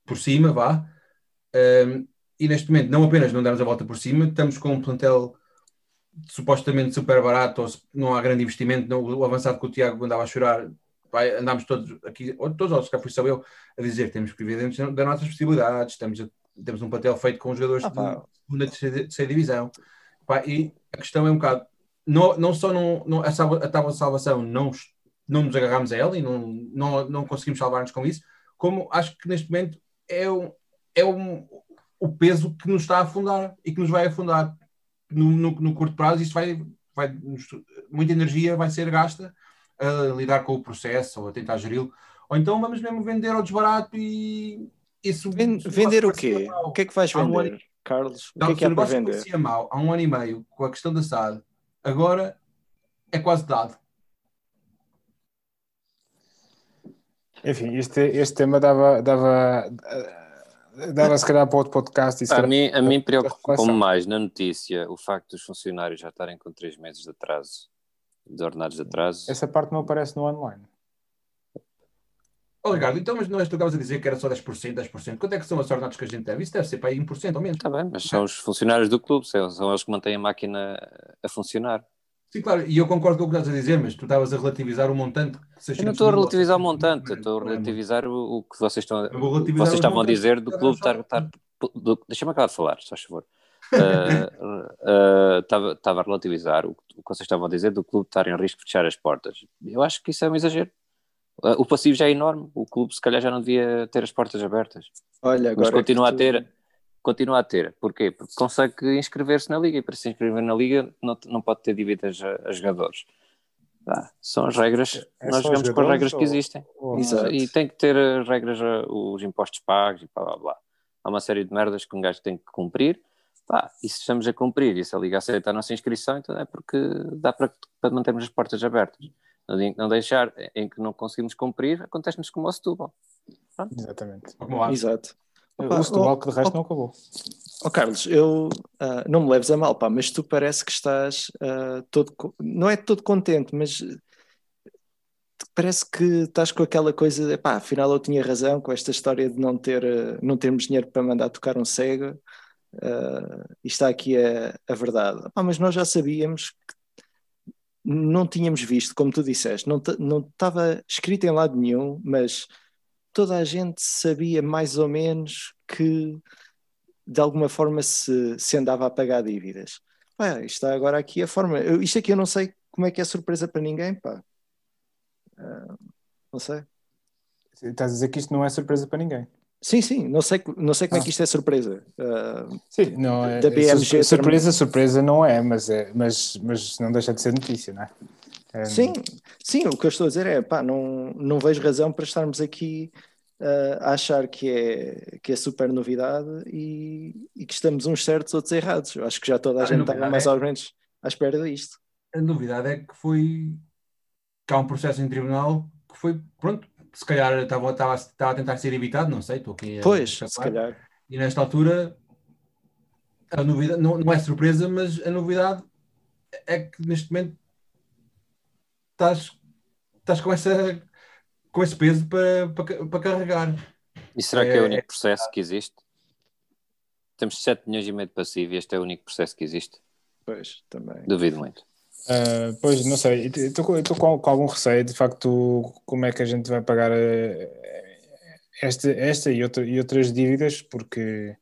por cima, vá. Um, e neste momento não apenas não damos a volta por cima, estamos com um plantel supostamente super barato, ou se, não há grande investimento, não, o avançado que o Tiago andava a chorar... Vai, andámos todos aqui, ou todos os que fui só eu, a dizer que temos que viver dentro das nossas possibilidades, temos, temos um plantel feito com jogadores ah, de segunda e terceira divisão. Pá, e a questão é um bocado, não, não só não, não, a, salva, a tábua de salvação não, não nos agarramos a ela e não, não, não conseguimos salvar-nos com isso, como acho que neste momento é, um, é um, o peso que nos está a afundar e que nos vai afundar no, no, no curto prazo. Isso vai, vai, muita energia vai ser gasta a lidar com o processo, ou a tentar geri-lo, ou então vamos mesmo vender ao desbarato e... isso Vender o quê? O que é que vais vender, um Carlos? O que é que há para vender? Mal, há um ano e meio, com a questão da S A D, agora é quase dado. Enfim, este, este tema dava... dava Dava-se calhar para outro podcast. E a mim, a mim preocupa-me mais na notícia o facto dos funcionários já estarem com três meses de atraso. De ordenados de atraso. Essa parte não aparece no online. Ó oh, Ricardo, então, mas nós tocavas a dizer que era só dez por cento, dez por cento. Quanto é que são as ordenados que a gente deve? Isso deve ser para aí um por cento ou menos. Está bem, mas são os funcionários do clube, são eles que mantêm a máquina a funcionar. Sim, claro, e eu concordo com o que estás a dizer, mas tu estavas a relativizar o montante. Eu não estou a relativizar o montante, eu estou a relativizar o, o que vocês, estão, vocês estavam a dizer do clube estar... estar do, deixa-me acabar de falar, só a favor. Estava uh, uh, a relativizar o, o que vocês estavam a dizer do clube estar em risco de fechar as portas. Eu acho que isso é um exagero. uh, O passivo já é enorme. O clube se calhar já não devia ter as portas abertas. Olha, agora mas continua, é tu... a ter, continua a ter. Porquê? Porque consegue inscrever-se na Liga, e para se inscrever na Liga não, não pode ter dívidas a, a jogadores. Ah, são as regras, é, nós jogamos com as regras ou... que existem. Oh, Isso, e tem que ter as regras, os impostos pagos e blá blá blá. Há uma série de merdas que um gajo tem que cumprir. Ah, e se estamos a cumprir e se a Liga aceita a nossa inscrição, então é porque dá para, para mantermos as portas abertas. Não deixar em que não conseguimos cumprir, acontece-nos como o Setúbal. Pronto? Exatamente. Exato. Opa, o Setúbal oh, que de resto oh, não acabou. Ó oh, Carlos, eu uh, não me leves a mal, pá, mas tu parece que estás uh, todo, não é todo contente, mas parece que estás com aquela coisa, pá, afinal eu tinha razão com esta história de não, ter, não termos dinheiro para mandar tocar um cego. Uh, e está aqui a, a verdade. Ah, mas nós já sabíamos que não tínhamos visto, como tu disseste, não estava escrito em lado nenhum, mas toda a gente sabia mais ou menos que de alguma forma se, se andava a pagar dívidas. Ah, isto está agora aqui a forma. Eu, isto aqui eu não sei como é que é surpresa para ninguém, pá. Uh, não sei. Estás a dizer que isto não é surpresa para ninguém? Sim, sim, não sei, não sei como ah. é que isto é surpresa. Uh, sim, não é. Da B M G, surpresa, surpresa não é, mas, é mas, mas não deixa de ser notícia, não é? é sim, não... sim, o que eu estou a dizer é, pá, não, não vejo razão para estarmos aqui uh, a achar que é, que é super novidade e, e que estamos uns certos, outros errados. Eu acho que já toda a, a gente está mais é... ou menos à espera disto. A novidade é que foi que há um processo em tribunal que foi, pronto. Se calhar estava, estava, estava a tentar ser evitado, não sei, estou aqui a... Pois, escapar. Se calhar. E nesta altura, a novidade, não, não é surpresa, mas a novidade é que neste momento estás, estás com, essa, com esse peso para, para, para carregar. E será que é, é o único processo é... que existe? Temos sete milhões e meio de passivo e este é o único processo que existe? Pois, também. Duvido muito. Uh, pois, não sei, estou com, com algum receio, de facto, como é que a gente vai pagar esta, esta e, outra, e outras dívidas, porque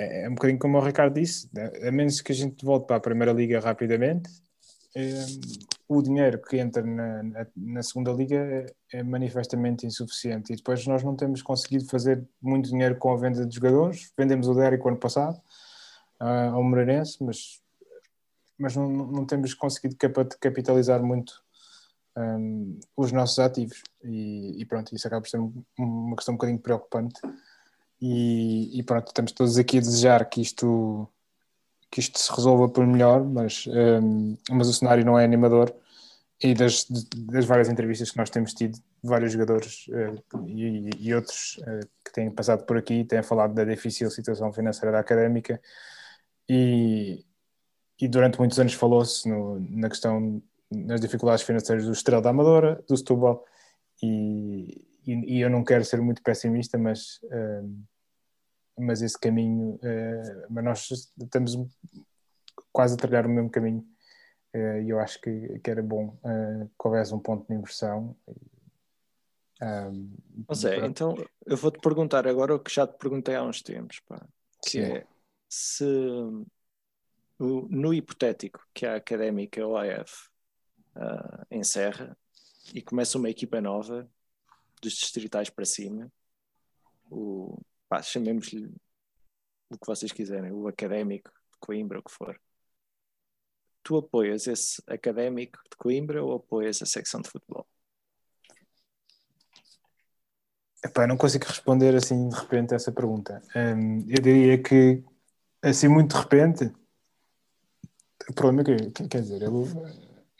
é um bocadinho como o Ricardo disse, a menos que a gente volte para a Primeira Liga rapidamente, um, o dinheiro que entra na, na, na Segunda Liga é manifestamente insuficiente e depois nós não temos conseguido fazer muito dinheiro com a venda de jogadores, vendemos o Dérico ano passado uh, ao Moreirense, mas... mas não, não temos conseguido capitalizar muito um, os nossos ativos e, e pronto, isso acaba por ser uma questão um bocadinho preocupante e, e pronto, estamos todos aqui a desejar que isto, que isto se resolva por melhor, mas, um, mas o cenário não é animador e das, das várias entrevistas que nós temos tido, vários jogadores uh, e, e outros uh, que têm passado por aqui, têm falado da difícil situação financeira da Académica e E durante muitos anos falou-se no, na questão, nas dificuldades financeiras do Estrela da Amadora, do Setúbal, e, e, e eu não quero ser muito pessimista, mas, uh, mas esse caminho, uh, mas nós estamos quase a trilhar o mesmo caminho, uh, e eu acho que, que era bom uh, que houvesse um ponto de inversão. Uh, mas é, para... então eu vou-te perguntar agora o que já te perguntei há uns tempos, pá, que Sim. é se... no hipotético que a Académica O A F uh, encerra e começa uma equipa nova dos distritais para cima, o, pá, chamemos-lhe o que vocês quiserem, o Académico de Coimbra, o que for, tu apoias esse Académico de Coimbra ou apoias a secção de futebol? Epá, não consigo responder assim de repente a essa pergunta. Hum, eu diria que assim muito de repente o problema é que, quer dizer, eu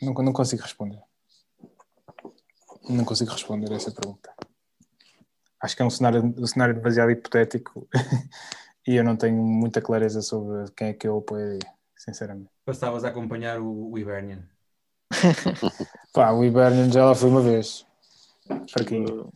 não, não consigo responder. Não consigo responder a essa pergunta. Acho que é um cenário, um cenário demasiado hipotético e eu não tenho muita clareza sobre quem é que eu apoiaria, sinceramente. Estavas a acompanhar o, o Hibernian? Pá, o Hibernian já lá foi uma vez. Fraquinho.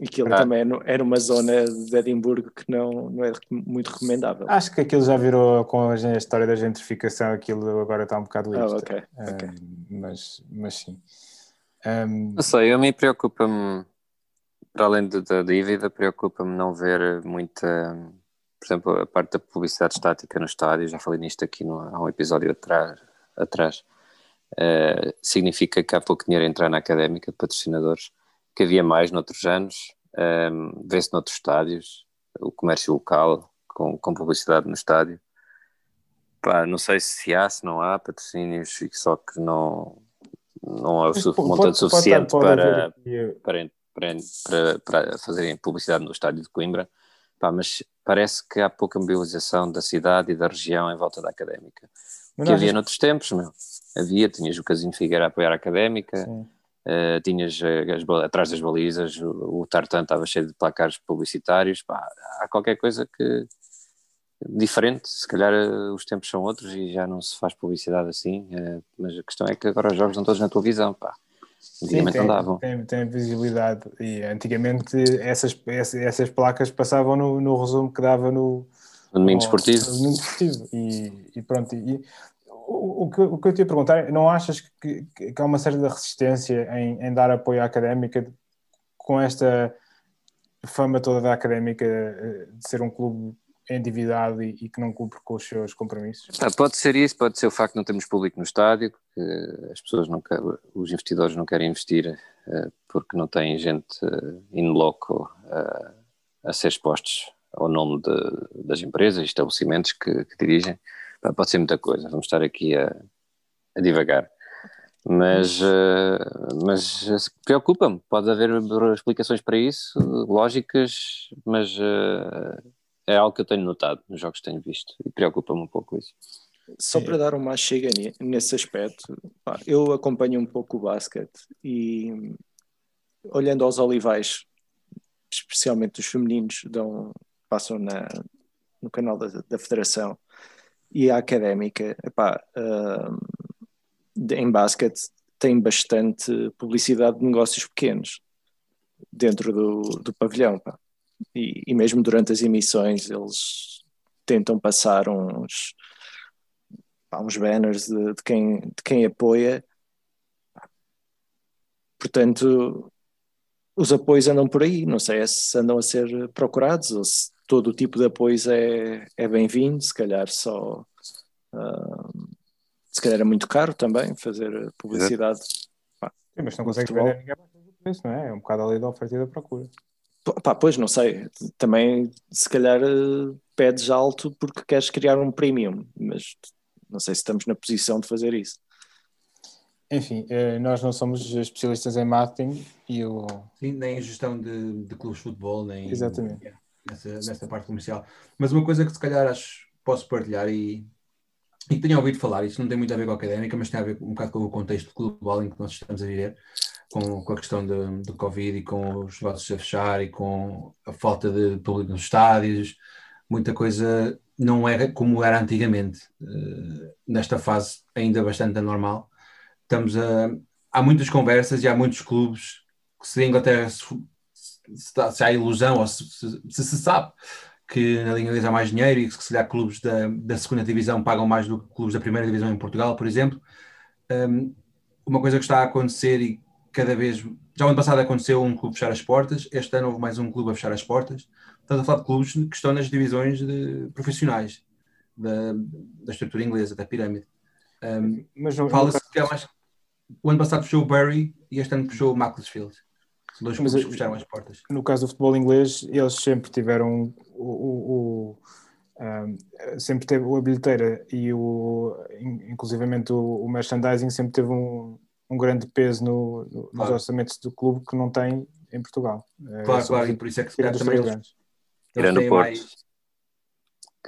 E aquilo ah. também era uma zona de Edimburgo que não, não é muito recomendável. Acho que aquilo já virou, com a história da gentrificação, aquilo agora está um bocado livre. Ah, okay. um, okay. mas, mas sim. Um... Não sei, eu me preocupa-me, para além da dívida, preocupa-me não ver muita, por exemplo, a parte da publicidade estática no estádio, já falei nisto aqui no, há um episódio atrás, atrás. Uh, significa que há pouco dinheiro a entrar na Académica de patrocinadores, que havia mais noutros anos, um, vê-se noutros estádios, o comércio local, com, com publicidade no estádio. Pá, não sei se há, se não há patrocínios, só que não, não há o montante suficiente pode, pode para, para, para, para fazerem publicidade no estádio de Coimbra. Pá, mas parece que há pouca mobilização da cidade e da região em volta da Académica. Mas que havia gente... noutros tempos, meu. Havia, tinhas o Casinho Figueira a apoiar a Académica, uh, tinhas as, atrás das balizas, o, o Tartan estava cheio de placares publicitários. Pá, há qualquer coisa que... diferente, se calhar os tempos são outros e já não se faz publicidade assim, mas a questão é que agora os jogos estão todos na televisão, pá. Antigamente Sim, tem, andavam. Tem, tem visibilidade e antigamente essas, essas placas passavam no, no resumo que dava no... No domingo desportivo. No domingo desportivo e, e pronto. E, o, o, que, o que eu te ia perguntar, não achas que, que, que há uma certa resistência em, em dar apoio à Académica com esta fama toda da Académica de ser um clube endividado e, e que não cumpre com os seus compromissos? Ah, pode ser isso, pode ser o facto de não termos público no estádio, que as pessoas não querem, os investidores não querem investir uh, porque não têm gente uh, in loco uh, a ser expostos ao nome de, das empresas e estabelecimentos que, que dirigem. Ah, pode ser muita coisa, vamos estar aqui a, a divagar. Mas, uh, mas preocupa-me, pode haver explicações para isso, lógicas, mas... Uh, é algo que eu tenho notado nos jogos que tenho visto e preocupa-me um pouco isso. Só para dar uma chega nesse aspecto, eu acompanho um pouco o basquete e olhando aos olivais, especialmente os femininos, dão, passam na, no canal da, da Federação e a Académica, epá, uh, em basquete tem bastante publicidade de negócios pequenos dentro do, do pavilhão, pá. E, e mesmo durante as emissões eles tentam passar uns, uns banners de, de, quem, de quem apoia, portanto os apoios andam por aí, não sei é se andam a ser procurados ou se todo o tipo de apoios é, é bem-vindo, se calhar só uh, se calhar é muito caro também fazer publicidade. Sim, mas não consegues vender ninguém mais do que isso, não é? É um bocado a lei da oferta e da procura. Pá, pois, não sei, também se calhar pedes alto porque queres criar um premium, mas não sei se estamos na posição de fazer isso. Enfim, nós não somos especialistas em marketing e o... Sim, nem em gestão de, de clubes de futebol, nem exatamente nessa, nessa parte comercial. Mas uma coisa que se calhar acho posso partilhar e, e tenho ouvido falar, isto não tem muito a ver com a Académica, mas tem a ver um bocado com o contexto global em que nós estamos a viver, Com, com a questão do, do Covid e com os negócios a fechar e com a falta de público nos estádios, muita coisa não era como era antigamente. Uh, nesta fase ainda bastante anormal, estamos a, há muitas conversas e há muitos clubes que se a Inglaterra se, se, se há ilusão ou se se, se se sabe que na Liga inglesa há mais dinheiro e que se calhar clubes da, da segunda divisão pagam mais do que clubes da primeira divisão em Portugal, por exemplo. Um, uma coisa que está a acontecer e cada vez, já o ano passado aconteceu um clube fechar as portas, este ano houve mais um clube a fechar as portas. Estamos a falar de clubes que estão nas divisões de profissionais da, da estrutura inglesa, da pirâmide. Um, mas não, fala-se não, não, que é mais... O ano passado fechou o Bury e este ano fechou o Macclesfield. São dois clubes que fecharam as portas. No caso do futebol inglês, eles sempre tiveram o... o, o um, sempre teve a bilheteira e o... inclusivamente o, o merchandising sempre teve um... um grande peso no, no, claro. nos orçamentos do clube que não tem em Portugal. Claro, é, claro, e por isso é que se calhar também eles, eles tirando o Porto. Mais,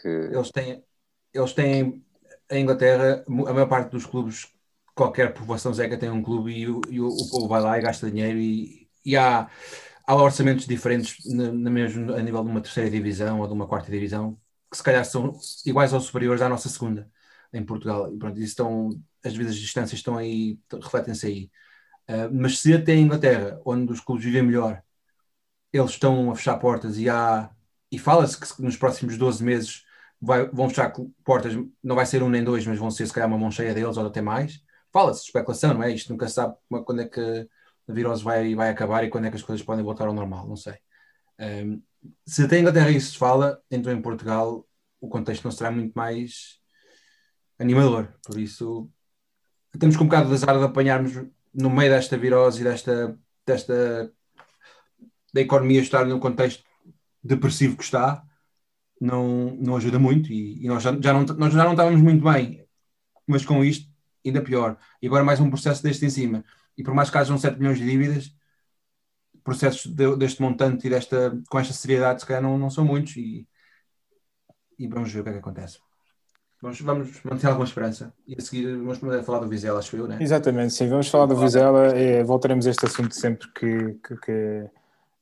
que... eles, têm, eles têm, em Inglaterra, a maior parte dos clubes, qualquer povoação zeca tem um clube e, e o, o povo vai lá e gasta dinheiro e, e há, há orçamentos diferentes, na, na mesmo, a nível de uma terceira divisão ou de uma quarta divisão, que se calhar são iguais ou superiores à nossa segunda em Portugal. E pronto, isso estão... as devidas distâncias estão aí, refletem-se aí. Uh, mas se até em Inglaterra, onde os clubes vivem melhor, eles estão a fechar portas e há... E fala-se que nos próximos doze meses vai, vão fechar portas, não vai ser um nem dois, mas vão ser se calhar uma mão cheia deles ou até mais. Fala-se de especulação, não é? Isto nunca se sabe quando é que a virose vai, vai acabar e quando é que as coisas podem voltar ao normal, não sei. Um, se até em Inglaterra isso se fala, então em Portugal o contexto não será muito mais animador, por isso... Temos com um bocado de azar de apanharmos no meio desta virose e desta, desta da economia estar num contexto depressivo que está, não, não ajuda muito, e, e nós, já, já não, nós já não estávamos muito bem, mas com isto ainda pior. E agora mais um processo deste em cima. E por mais que hajam sete milhões de dívidas, processos de, deste montante e desta, com esta seriedade, se calhar não, não são muitos, e, e vamos ver o que é que acontece. Vamos, vamos manter alguma esperança. E a seguir vamos falar do Vizela, acho eu, não é? Exatamente, sim. Vamos falar do Vizela e voltaremos a este assunto sempre que, que, que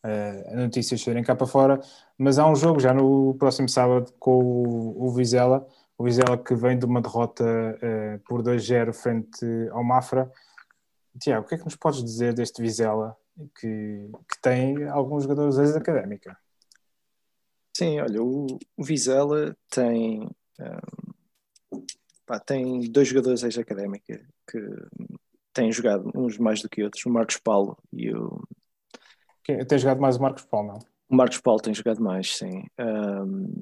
uh, notícias saírem cá para fora. Mas há um jogo já no próximo sábado com o, o Vizela. O Vizela que vem de uma derrota uh, por dois a zero frente ao Mafra. Tiago, o que é que nos podes dizer deste Vizela que, que tem alguns jogadores ex-Académica? Sim, olha, o, o Vizela tem... Um... Pá, tem dois jogadores ex-Académica que têm jogado uns mais do que outros, o Marcos Paulo e o... Tem jogado mais o Marcos Paulo, não? O Marcos Paulo tem jogado mais, sim. Um,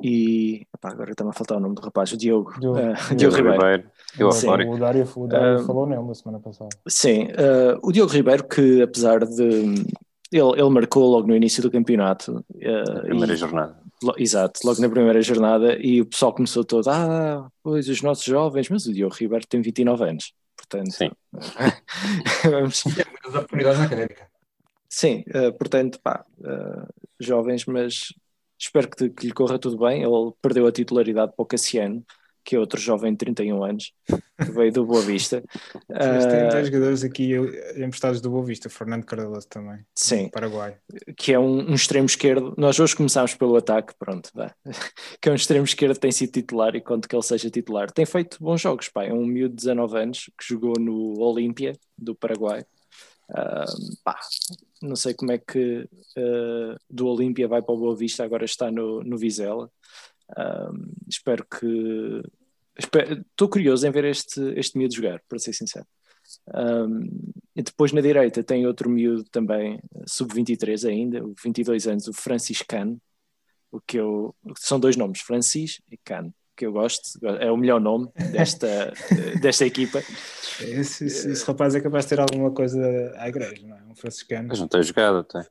e pá, agora está-me a faltar o nome do rapaz, o Diogo. Diogo, uh, Diogo, Diogo Ribeiro. Ribeiro. Diogo sim. O Dário, o Dário um, falou nele na semana passada. Sim, uh, o Diogo Ribeiro que apesar de... Ele, ele marcou logo no início do campeonato. Uh, na primeira e, jornada. Lo, exato, logo na primeira jornada, e o pessoal começou todo, ah, pois os nossos jovens, mas o Diogo Ribeiro tem vinte e nove anos, portanto... Sim. Vamos... Tem muitas oportunidades na Académica. Sim, uh, portanto, pá, uh, jovens, mas espero que, que lhe corra tudo bem. Ele perdeu a titularidade para o Cassiano, que é outro jovem de trinta e um anos, que veio do Boa Vista. Mas tem dois jogadores aqui emprestados do Boa Vista, Fernando Cardoso também, sim, do Paraguai. Que é um, um extremo esquerdo, nós hoje começámos pelo ataque, pronto, vá. Que é um extremo esquerdo, tem sido titular, e quanto que ele seja titular, tem feito bons jogos, pá. É um miúdo de dezanove anos, que jogou no Olímpia, do Paraguai. Uh, pá, não sei como é que uh, do Olímpia vai para o Boa Vista, agora está no, no Vizela. Um, espero que estou curioso em ver este, este miúdo jogar, para ser sincero. Um, e depois na direita tem outro miúdo também, sub vinte e três ainda, o vinte e dois anos, o Francis Can, o que eu, são dois nomes, Francis e Can, que eu gosto, é o melhor nome desta, desta equipa. Esse, esse, esse rapaz é capaz de ter alguma coisa à igreja, não é? Um franciscano. Mas não tem jogado, tem?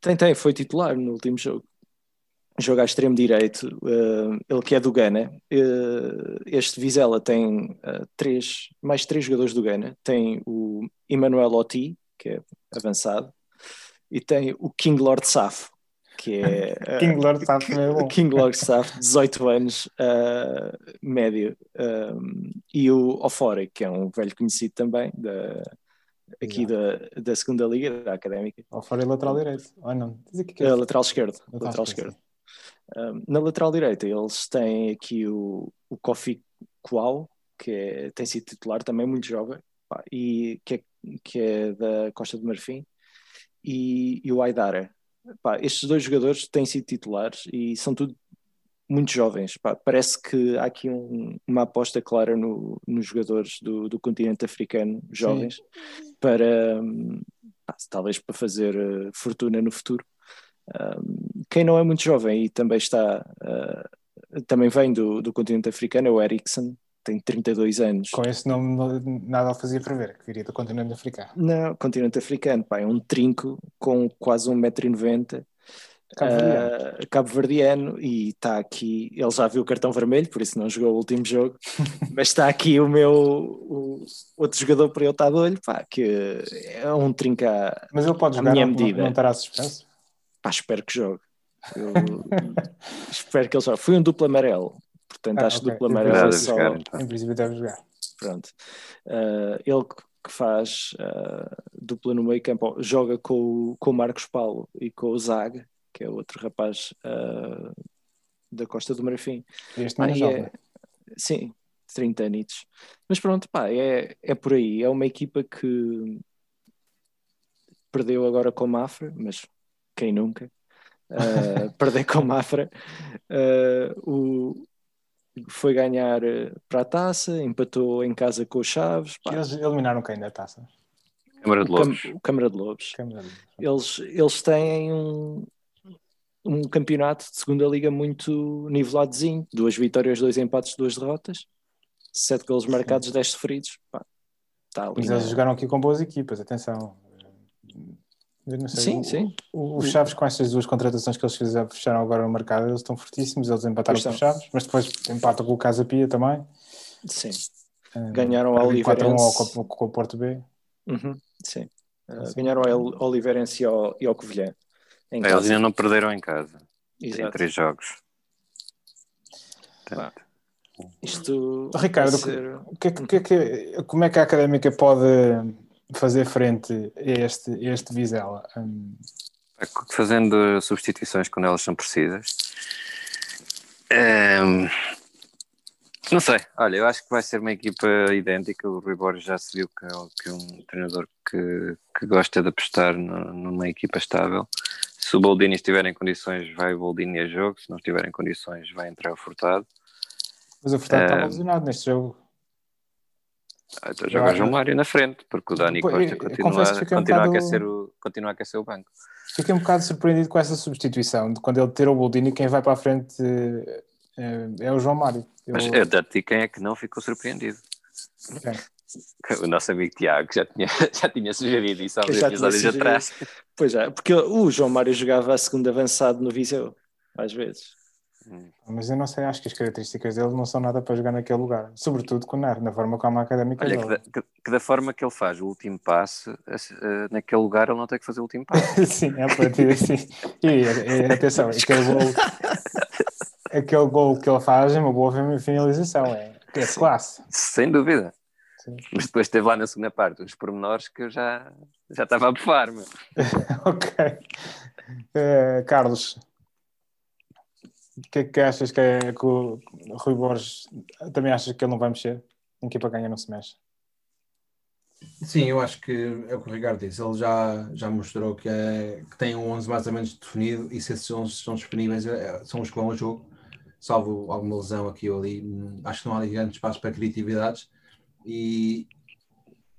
Tem, tem, foi titular no último jogo. Joga a extremo direito, uh, ele que é do Gana. Uh, este Vizela tem uh, três, mais três jogadores do Gana. Tem o Emmanuel Oti, que é avançado, e tem o King Lord Saf, que é... Uh, King Lord Saf é bom. King Lord Saf, dezoito anos, uh, médio. Um, e o Ofori, que é um velho conhecido também, da... aqui da, da segunda liga, da Académica. Ofori é lateral direito, ou oh, não? Diz aqui que é... uh, lateral esquerdo, lateral, lateral esquerdo. esquerdo. Um, na lateral direita eles têm aqui o, o Kofi Kuau, que é, tem sido titular também, muito jovem, pá, e que é, que é da Costa do Marfim, e, e o Aidara. Pá, estes dois jogadores têm sido titulares e são tudo muito jovens, pá. Parece que há aqui um, uma aposta clara no, nos jogadores do, do continente africano, jovens. Sim. Para pá, talvez para fazer uh, fortuna no futuro. Um, quem não é muito jovem e também está uh, também vem do, do continente africano é o Eriksen, tem trinta e dois anos. Com esse nome nada a fazer prever que viria do continente africano. Não, continente africano, pá, é um trinco com quase um metro e noventa, uh, cabo-verdiano, e está aqui, ele já viu o cartão vermelho, por isso não jogou o último jogo. Mas está aqui o meu o, outro jogador para eu estar de olho, pá, que é um trinco à, mas ele pode à jogar, minha medida. Não estará suspenso? Pá, espero que jogue. Eu... espero que ele jogue. Foi um duplo amarelo, portanto ah, acho que okay. Duplo amarelo é só... Em princípio deve jogar. Pronto. Uh, ele que faz uh, dupla no meio campo, joga com, com o Marcos Paulo e com o Zag, que é outro rapaz uh, da Costa do Marfim. Este ah, não é jovem. Sim, trinta anitos. Mas pronto, pá, é, é por aí. É uma equipa que perdeu agora com o Mafra, mas... quem nunca, uh, perder com o Mafra, uh, o, foi ganhar para a taça, empatou em casa com o Chaves. Pá. Eles eliminaram quem da taça? Câmara de Lobos. O Câmara de Lobos. Câmara de Lobos. Eles, eles têm um, um campeonato de segunda liga muito niveladozinho, duas vitórias, dois empates, duas derrotas, sete golos marcados, dez sofridos. Pá, tá ali, mas eles jogaram aqui com boas equipas, atenção. Eu não sei. Sim, o, sim. O, o Chaves, com estas duas contratações que eles fizeram, fecharam agora o mercado, eles estão fortíssimos, eles empataram com o Chaves, mas depois empatam com o Casa Pia também. Sim. Um, ganharam a Oliveirense. Com, com o Porto B. Uhum, sim. Uh, sim. Ganharam a Oliveirense e ao, ao Covilhã. Eles ainda não perderam em casa. Exato. Em três jogos. Portanto, isto Ricardo, ser... que, que, que, como é que a Académica pode fazer frente a este, a este Vizela? Um... Fazendo substituições quando elas são precisas. Um, não sei, olha, eu acho que vai ser uma equipa idêntica. O Rui Borges já se viu que é, que é um treinador que, que gosta de apostar no, numa equipa estável. Se o Boldini estiver em condições, vai o Boldini a jogo. Se não estiver em condições, vai entrar o Furtado. Mas o Furtado estava uh, lesionado neste jogo. Ah, então joga o João Mário na frente, porque o Dani Costa continua a aquecer o banco. Fiquei um bocado surpreendido com essa substituição, de quando ele ter o Boldini, quem vai para a frente é, é o João Mário. Eu... Mas eu dei-te quem é que não ficou surpreendido. Okay. O nosso amigo Tiago já tinha, já tinha sugerido isso há uns episódios atrás. Pois já, porque o João Mário jogava a segunda avançado no Viseu, às vezes. Mas eu não sei, acho que as características dele não são nada para jogar naquele lugar, sobretudo com o Nar, na forma como a Académica olha, que da, que, que da forma que ele faz o último passo, naquele lugar ele não tem que fazer o último passo. Sim, é a partir assim. E, e atenção, aquele gol, aquele gol que ele faz é uma boa finalização, é, é classe. Sem dúvida. Sim. Mas depois teve lá na segunda parte uns pormenores que eu já, já estava a bufar-me. Ok. Uh, Carlos, o que é que achas que, é, que o Rui Borges também achas que ele não vai mexer? Em que para ganhar não se mexe? Sim, eu acho que é o que o Ricardo disse. Ele já, já mostrou que, é, que tem um onze mais ou menos definido e se esses onze estão disponíveis são os que vão ao jogo, salvo alguma lesão aqui ou ali. Acho que não há grande espaço para criatividades. E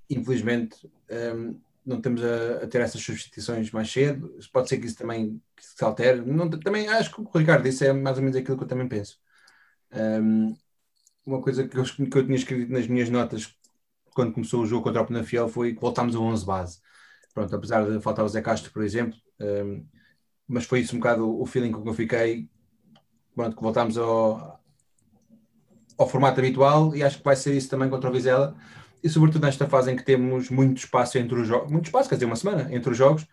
infelizmente um, não estamos a, a ter essas substituições mais cedo, pode ser que isso também se altere, não, também acho que o Ricardo disse é mais ou menos aquilo que eu também penso. Um, uma coisa que eu, que eu tinha escrito nas minhas notas quando começou o jogo contra o Penafiel foi que voltámos a onze base, pronto, apesar de faltar o Zé Castro, por exemplo, um, mas foi isso um bocado o feeling com que eu fiquei, pronto, que voltámos ao ao formato habitual e acho que vai ser isso também contra o Vizela e sobretudo nesta fase em que temos muito espaço entre os jogos, muito espaço, quer dizer, uma semana entre os jogos,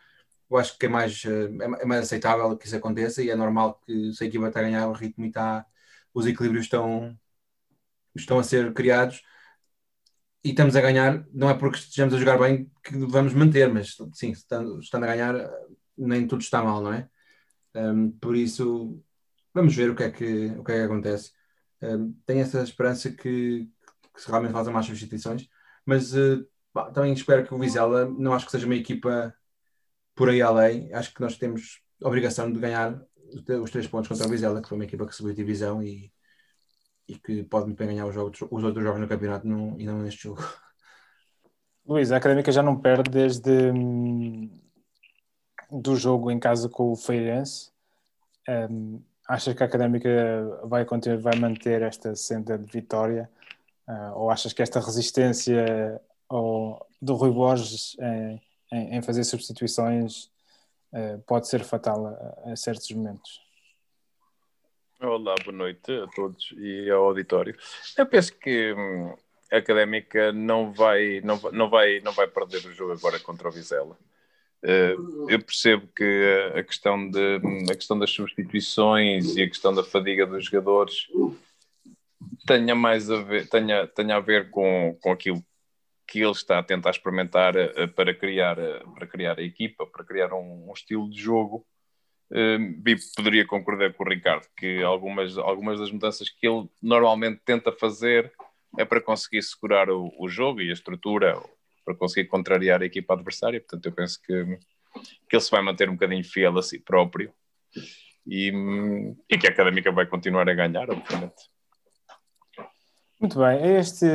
eu acho que é mais, é mais aceitável que isso aconteça e é normal que se a equipa está a ganhar o ritmo e está, os equilíbrios estão, estão a ser criados e estamos a ganhar, não é porque estejamos a jogar bem que vamos manter, mas sim, estando, estando a ganhar nem tudo está mal, não é? Um, por isso vamos ver o que é que, o que, é que acontece. Uh, tenho essa esperança que, que realmente façam mais substituições, mas uh, bah, também espero que o Vizela, não acho que seja uma equipa por aí além, acho que nós temos a obrigação de ganhar os três pontos contra o Vizela, que foi uma equipa que subiu a divisão e, e que pode muito bem ganhar os, jogos, os outros jogos no campeonato não, e não neste jogo. Luís, a Académica já não perde desde hum, do jogo em casa com o Feirense. Um, Achas que a Académica vai, continuar, vai manter esta senda de vitória? Uh, ou achas que esta resistência ao, do Rui Borges em, em, em fazer substituições uh, pode ser fatal a, a certos momentos? Olá, boa noite a todos e ao auditório. Eu penso que a Académica não vai, não, não vai, não vai perder o jogo agora contra o Vizela. Eu percebo que a questão, de, a questão das substituições e a questão da fadiga dos jogadores tenha mais a ver, tenha, tenha a ver com, com aquilo que ele está a tentar experimentar para criar, para criar a equipa, para criar um, um estilo de jogo. E poderia concordar com o Ricardo que algumas, algumas das mudanças que ele normalmente tenta fazer é para conseguir segurar o, o jogo e a estrutura, para conseguir contrariar a equipa adversária, portanto eu penso que, que ele se vai manter um bocadinho fiel a si próprio e, e que a Académica vai continuar a ganhar, obviamente. Muito bem, este,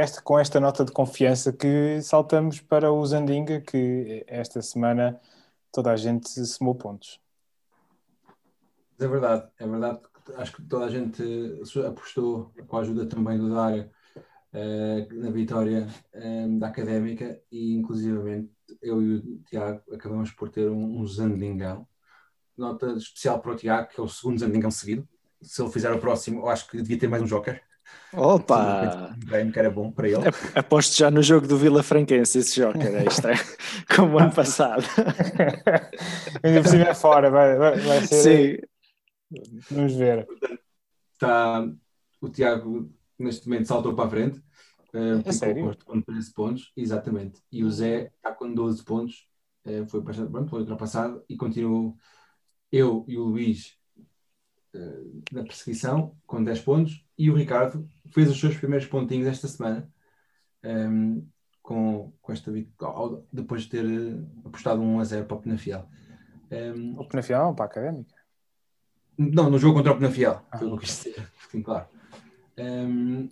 este, com esta nota de confiança que saltamos para o Zandinga, que esta semana toda a gente somou pontos. É verdade, é verdade, acho que toda a gente apostou com a ajuda também do Dário Uh, na vitória um, da Académica e inclusivamente eu e o Tiago acabamos por ter um, um zandingão. Nota especial para o Tiago, que é o segundo zandingão seguido. Se ele fizer o próximo, eu acho que devia ter mais um joker. Opa! Bem, que era bom para ele. Aposto já no jogo do Vila Franquense esse joker, é isto, é? Como ano passado. Ainda por cima é fora, vai, vai ser. Sim. Vamos ver. Tá, o Tiago neste momento saltou para a frente. Uh, é sério? Com treze pontos, exatamente. E o Zé está com doze pontos, uh, foi bastante pronto, foi ultrapassado e continuou eu e o Luís uh, na perseguição com dez pontos. E o Ricardo fez os seus primeiros pontinhos esta semana, um, com, com esta vitória, depois de ter apostado um a zero para o Penafiel. Um, o Penafiel ou para a Académica? Não, no jogo contra o Penafiel, ah, foi o que eu quis dizer, sim, claro. Um,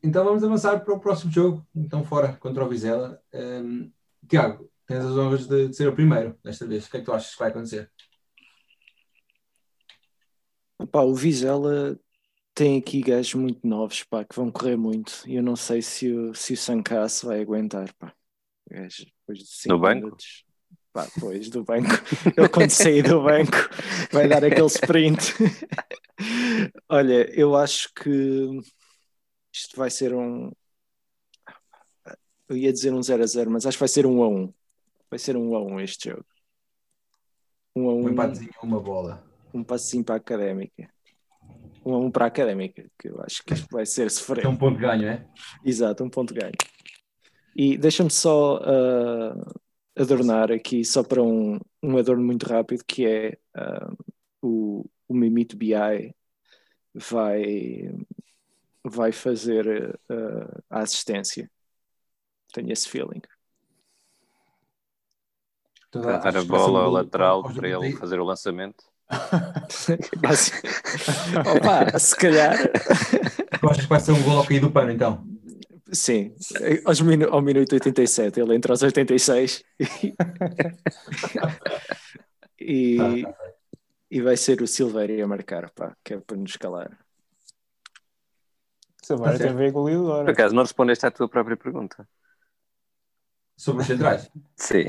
Então vamos avançar para o próximo jogo, então fora, contra o Vizela. Um, Tiago, tens as honras de, de ser o primeiro desta vez. O que é que tu achas que vai acontecer? Pá, o Vizela tem aqui gajos muito novos, pá, que vão correr muito. E eu não sei se o, se o Sanca se vai aguentar, pá. Gajos, depois de cinco no banco? Minutos, pá, depois do banco. Ele quando sair do banco vai dar aquele sprint. Olha, eu acho que... isto vai ser um... eu ia dizer um zero a zero, mas acho que vai ser um um a um. Vai ser um um a um este jogo. um a um. Um empatezinho a uma bola. Um passezinho para a Académica. um a um para a Académica, que eu acho que vai ser sofrer. É um ponto de ganho, é? Exato, um ponto de ganho. E deixa-me só uh, adornar aqui, só para um, um adorno muito rápido, que é uh, o, o Mimito B I vai... vai fazer uh, a assistência. Tenho esse feeling. Dar a bola ao lateral para ele fazer o lançamento. Opa, se calhar. Tu achas que vai ser um gol ao cair do pano, então? Sim. Aos minu- ao minuto oitenta e sete. Ele entra aos oitenta e seis. e... Tá, tá, tá. E vai ser o Silvério a marcar, pá, que é para nos calar. Silvério tem a ver com o Lidor. Por acaso, não respondeste à tua própria pergunta? Sobre os centrais? Sim.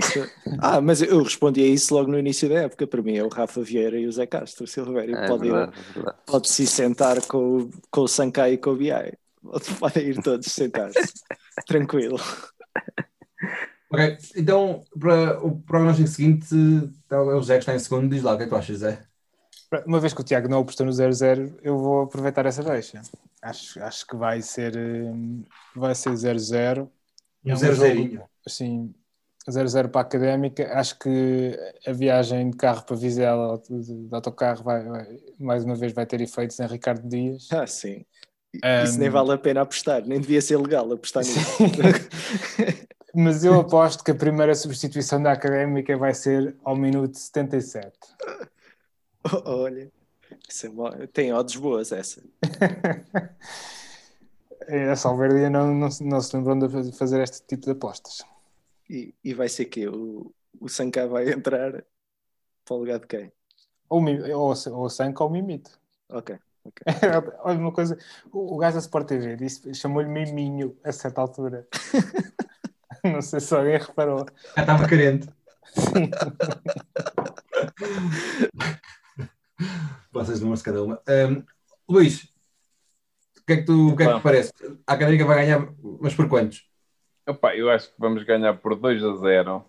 Ah, mas eu respondi a isso logo no início da época. Para mim é o Rafa Vieira e o Zé Castro. O Silvério é, pode, verdade, ir, verdade. Pode se sentar com, com o Sanca e com o B I. Pode ir todos sentar-se. Tranquilo. Ok, então para o prognóstico seguinte, é o Zé que está em segundo. Diz lá o que é que tu achas, Zé? Uma vez que o Tiago não apostou no zero zero, eu vou aproveitar essa deixa. Acho, acho que vai ser vai ser zero zero. Um zero zero. Sim, zero zero para a Académica. Acho que a viagem de carro para Vizela, de, de autocarro, vai, vai, mais uma vez vai ter efeitos em Ricardo Dias. Ah, sim. Um, Isso nem vale a pena apostar. Nem devia ser legal apostar nisso. Mas eu aposto que a primeira substituição da Académica vai ser ao minuto setenta e sete. Olha... tem odds boas essa. A Salverdia não, não, não se lembrou de fazer este tipo de apostas. E, e vai ser que o, o Sanca vai entrar para o lugar de quem? Ou, ou, ou o Sanca ou o Mimito. Ok, ok. Olha uma coisa, o, o gajo da Sport T V disse, chamou-lhe Miminho a certa altura. Não sei se alguém reparou. Já estava querendo. Sim. Vocês de números cada uma. Um, Luís, o que é que tu que é que te parece? A Académica vai ganhar, mas por quantos? Opa, eu acho que vamos ganhar por dois a zero.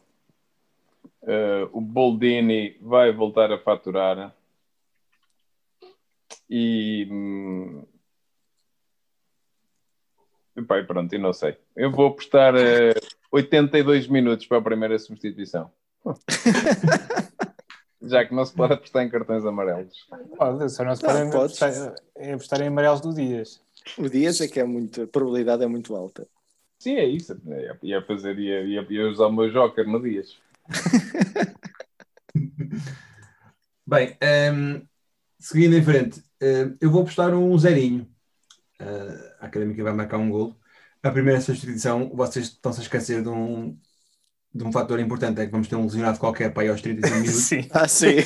Uh, o Boldini vai voltar a faturar. E... Opa, e pronto, eu não sei. Eu vou apostar uh, oitenta e dois minutos para a primeira substituição. Já que não se pode apostar em cartões amarelos. Pode, só não se pode apostar, apostar em amarelos do Dias. O Dias é que é muito... a probabilidade é muito alta. Sim, é isso. Eu ia fazer... Ia, ia, ia usar o meu joker no Dias. Bem, um, seguindo em frente, um, eu vou apostar um zerinho. Uh, a Académica vai marcar um golo. A primeira substituição, vocês estão-se a esquecer de um... de um fator importante, é que vamos ter um lesionado qualquer para ir aos trinta e cinco minutos. Sim. Ah, sim.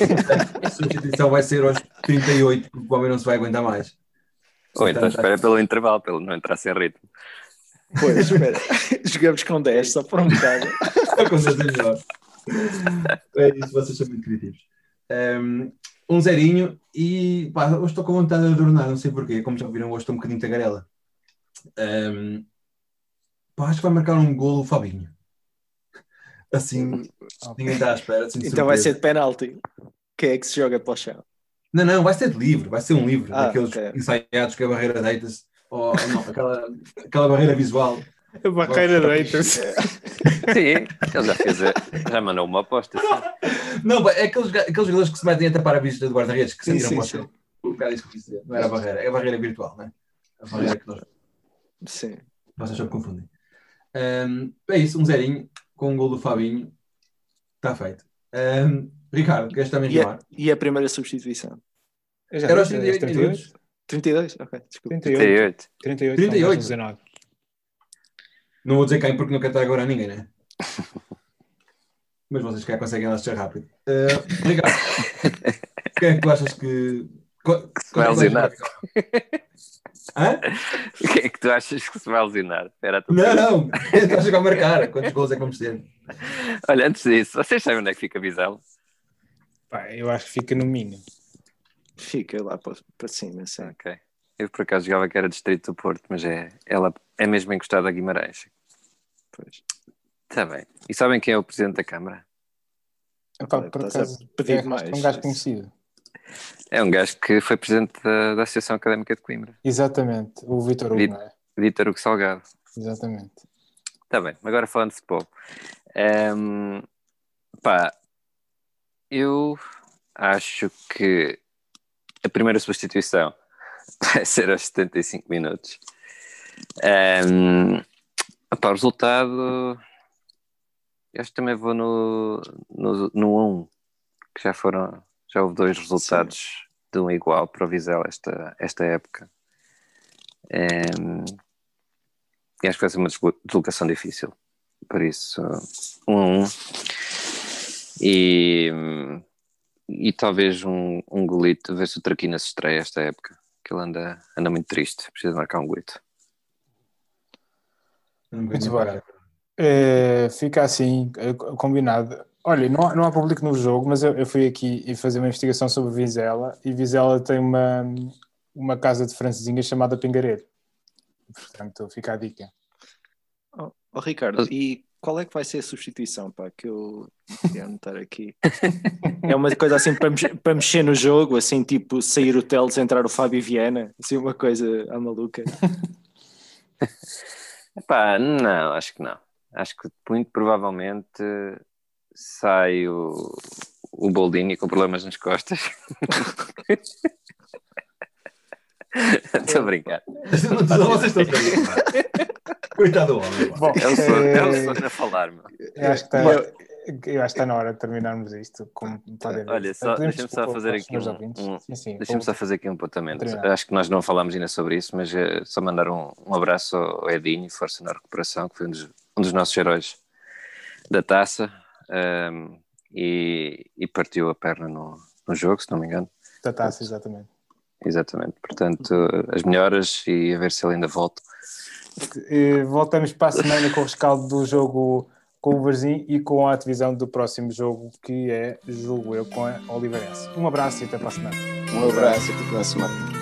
A substituição vai ser aos trinta e oito, porque o homem não se vai aguentar mais. Ou então, então espera tá... pelo intervalo, pelo não entrar sem ritmo. Pois, espera. Jogamos com dez, só por um bocado. Só com certeza. É isso, vocês são muito criativos. Um, um zerinho e pá, hoje estou com vontade de adornar, não sei porquê. Como já ouviram, hoje estou um bocadinho tagarela. Um, pá, acho que vai marcar um golo o Fabinho. Assim, ninguém está à espera. Assim, então surpresa. Vai ser de penalti. Quem é que se joga para o chão? Não, não, vai ser de livre, vai ser um livre. Ah, daqueles okay. Ensaiados que a barreira deita-se. Ou não, aquela, aquela barreira visual. A barreira deita-se. Sim, ele já fez, já mandou uma aposta. Assim. Não, não, é aqueles, aqueles jogadores que se metem a tapar a vista do guarda-redes, que saíram para o chão. Não era a barreira, é a barreira virtual, não é? A barreira que nós... Sim. Vocês só me confundem. Um, é isso, um zerinho com um gol do Fabinho. Está feito. Um, Ricardo, queres também chamar? E a primeira substituição? Era aos trinta e oito minutos? trinta e dois? Ok, desculpa. trinta e oito. trinta e oito. trinta e oito. Não vou dizer quem porque não cantar agora a ninguém, né? Mas vocês cá conseguem assistir rápido. Uh, Ricardo, quem é que tu achas que... Co- que se vai lesionar? Hã? Quem é que tu achas que se vai lesionar? Era não, pergunta. Não. Tu achas que vai marcar? Quantos gols é que vamos ter? Olha, antes disso, vocês sabem onde é que fica Vizela? Pá, eu acho que fica no Minho. Fica lá para cima, sim. Ok. Eu por acaso jogava que era distrito do Porto, mas é, ela é mesmo encostada a Guimarães. Pois. Está bem. E sabem quem é o presidente da Câmara? Opa, por acaso, pedir mais. É um gajo conhecido. É um gajo que foi presidente da, da Associação Académica de Coimbra. Exatamente. O Vítor Hugo, não é? Vítor Hugo Salgado. Exatamente. Está bem. Agora falando de futebol. Um, pá... Eu acho que a primeira substituição vai ser aos setenta e cinco minutos. Um, opa, o resultado, eu acho que também vou no, no, no um, que já foram, já houve dois resultados Sim. de um igual para o Vizela esta, esta época. Um, e acho que vai ser uma deslocação difícil, por isso um a um. E, e talvez um, um golito, ver se o Traquina se estreia esta época, que ele anda, anda muito triste, precisa de marcar um golito. Muito bem, é, fica assim combinado. Olha, não, não há público no jogo, mas eu, eu fui aqui e fazer uma investigação sobre Vizela, e Vizela tem uma, uma casa de francesinha chamada Pingareiro, portanto fica a dica. Oh, oh, Ricardo, e qual é que vai ser a substituição, pá, que eu ia anotar aqui? É uma coisa assim para mexer, para mexer no jogo, assim, tipo, sair o Teles, entrar o Fábio Viana, assim, uma coisa à maluca. Epá, não, acho que não. Acho que muito provavelmente sai o, o Boldini com problemas nas costas. Estou a brincar. Coitado do homem. Bom, eu sou, eu sou a falar, meu. Eu acho que está, eu, eu acho que está na hora de terminarmos isto. Como podem ver. Olha, só, deixa-me só fazer aqui um, um sim, sim, deixa-me só fazer aqui um apontamento. Terminar. Acho que nós não falámos ainda sobre isso, mas uh, só mandar um, um abraço ao Edinho, força na recuperação, que foi um dos, um dos nossos heróis da taça, um, e, e partiu a perna no, no jogo, se não me engano. Da taça, exatamente. Exatamente, portanto, as melhoras e a ver se ele ainda volta. Voltamos para a semana com o rescaldo do jogo com o Varzim e com a divisão do próximo jogo, que é, julgo eu, com a Oliveirense. Um abraço e até para a semana. Um abraço e até para a semana.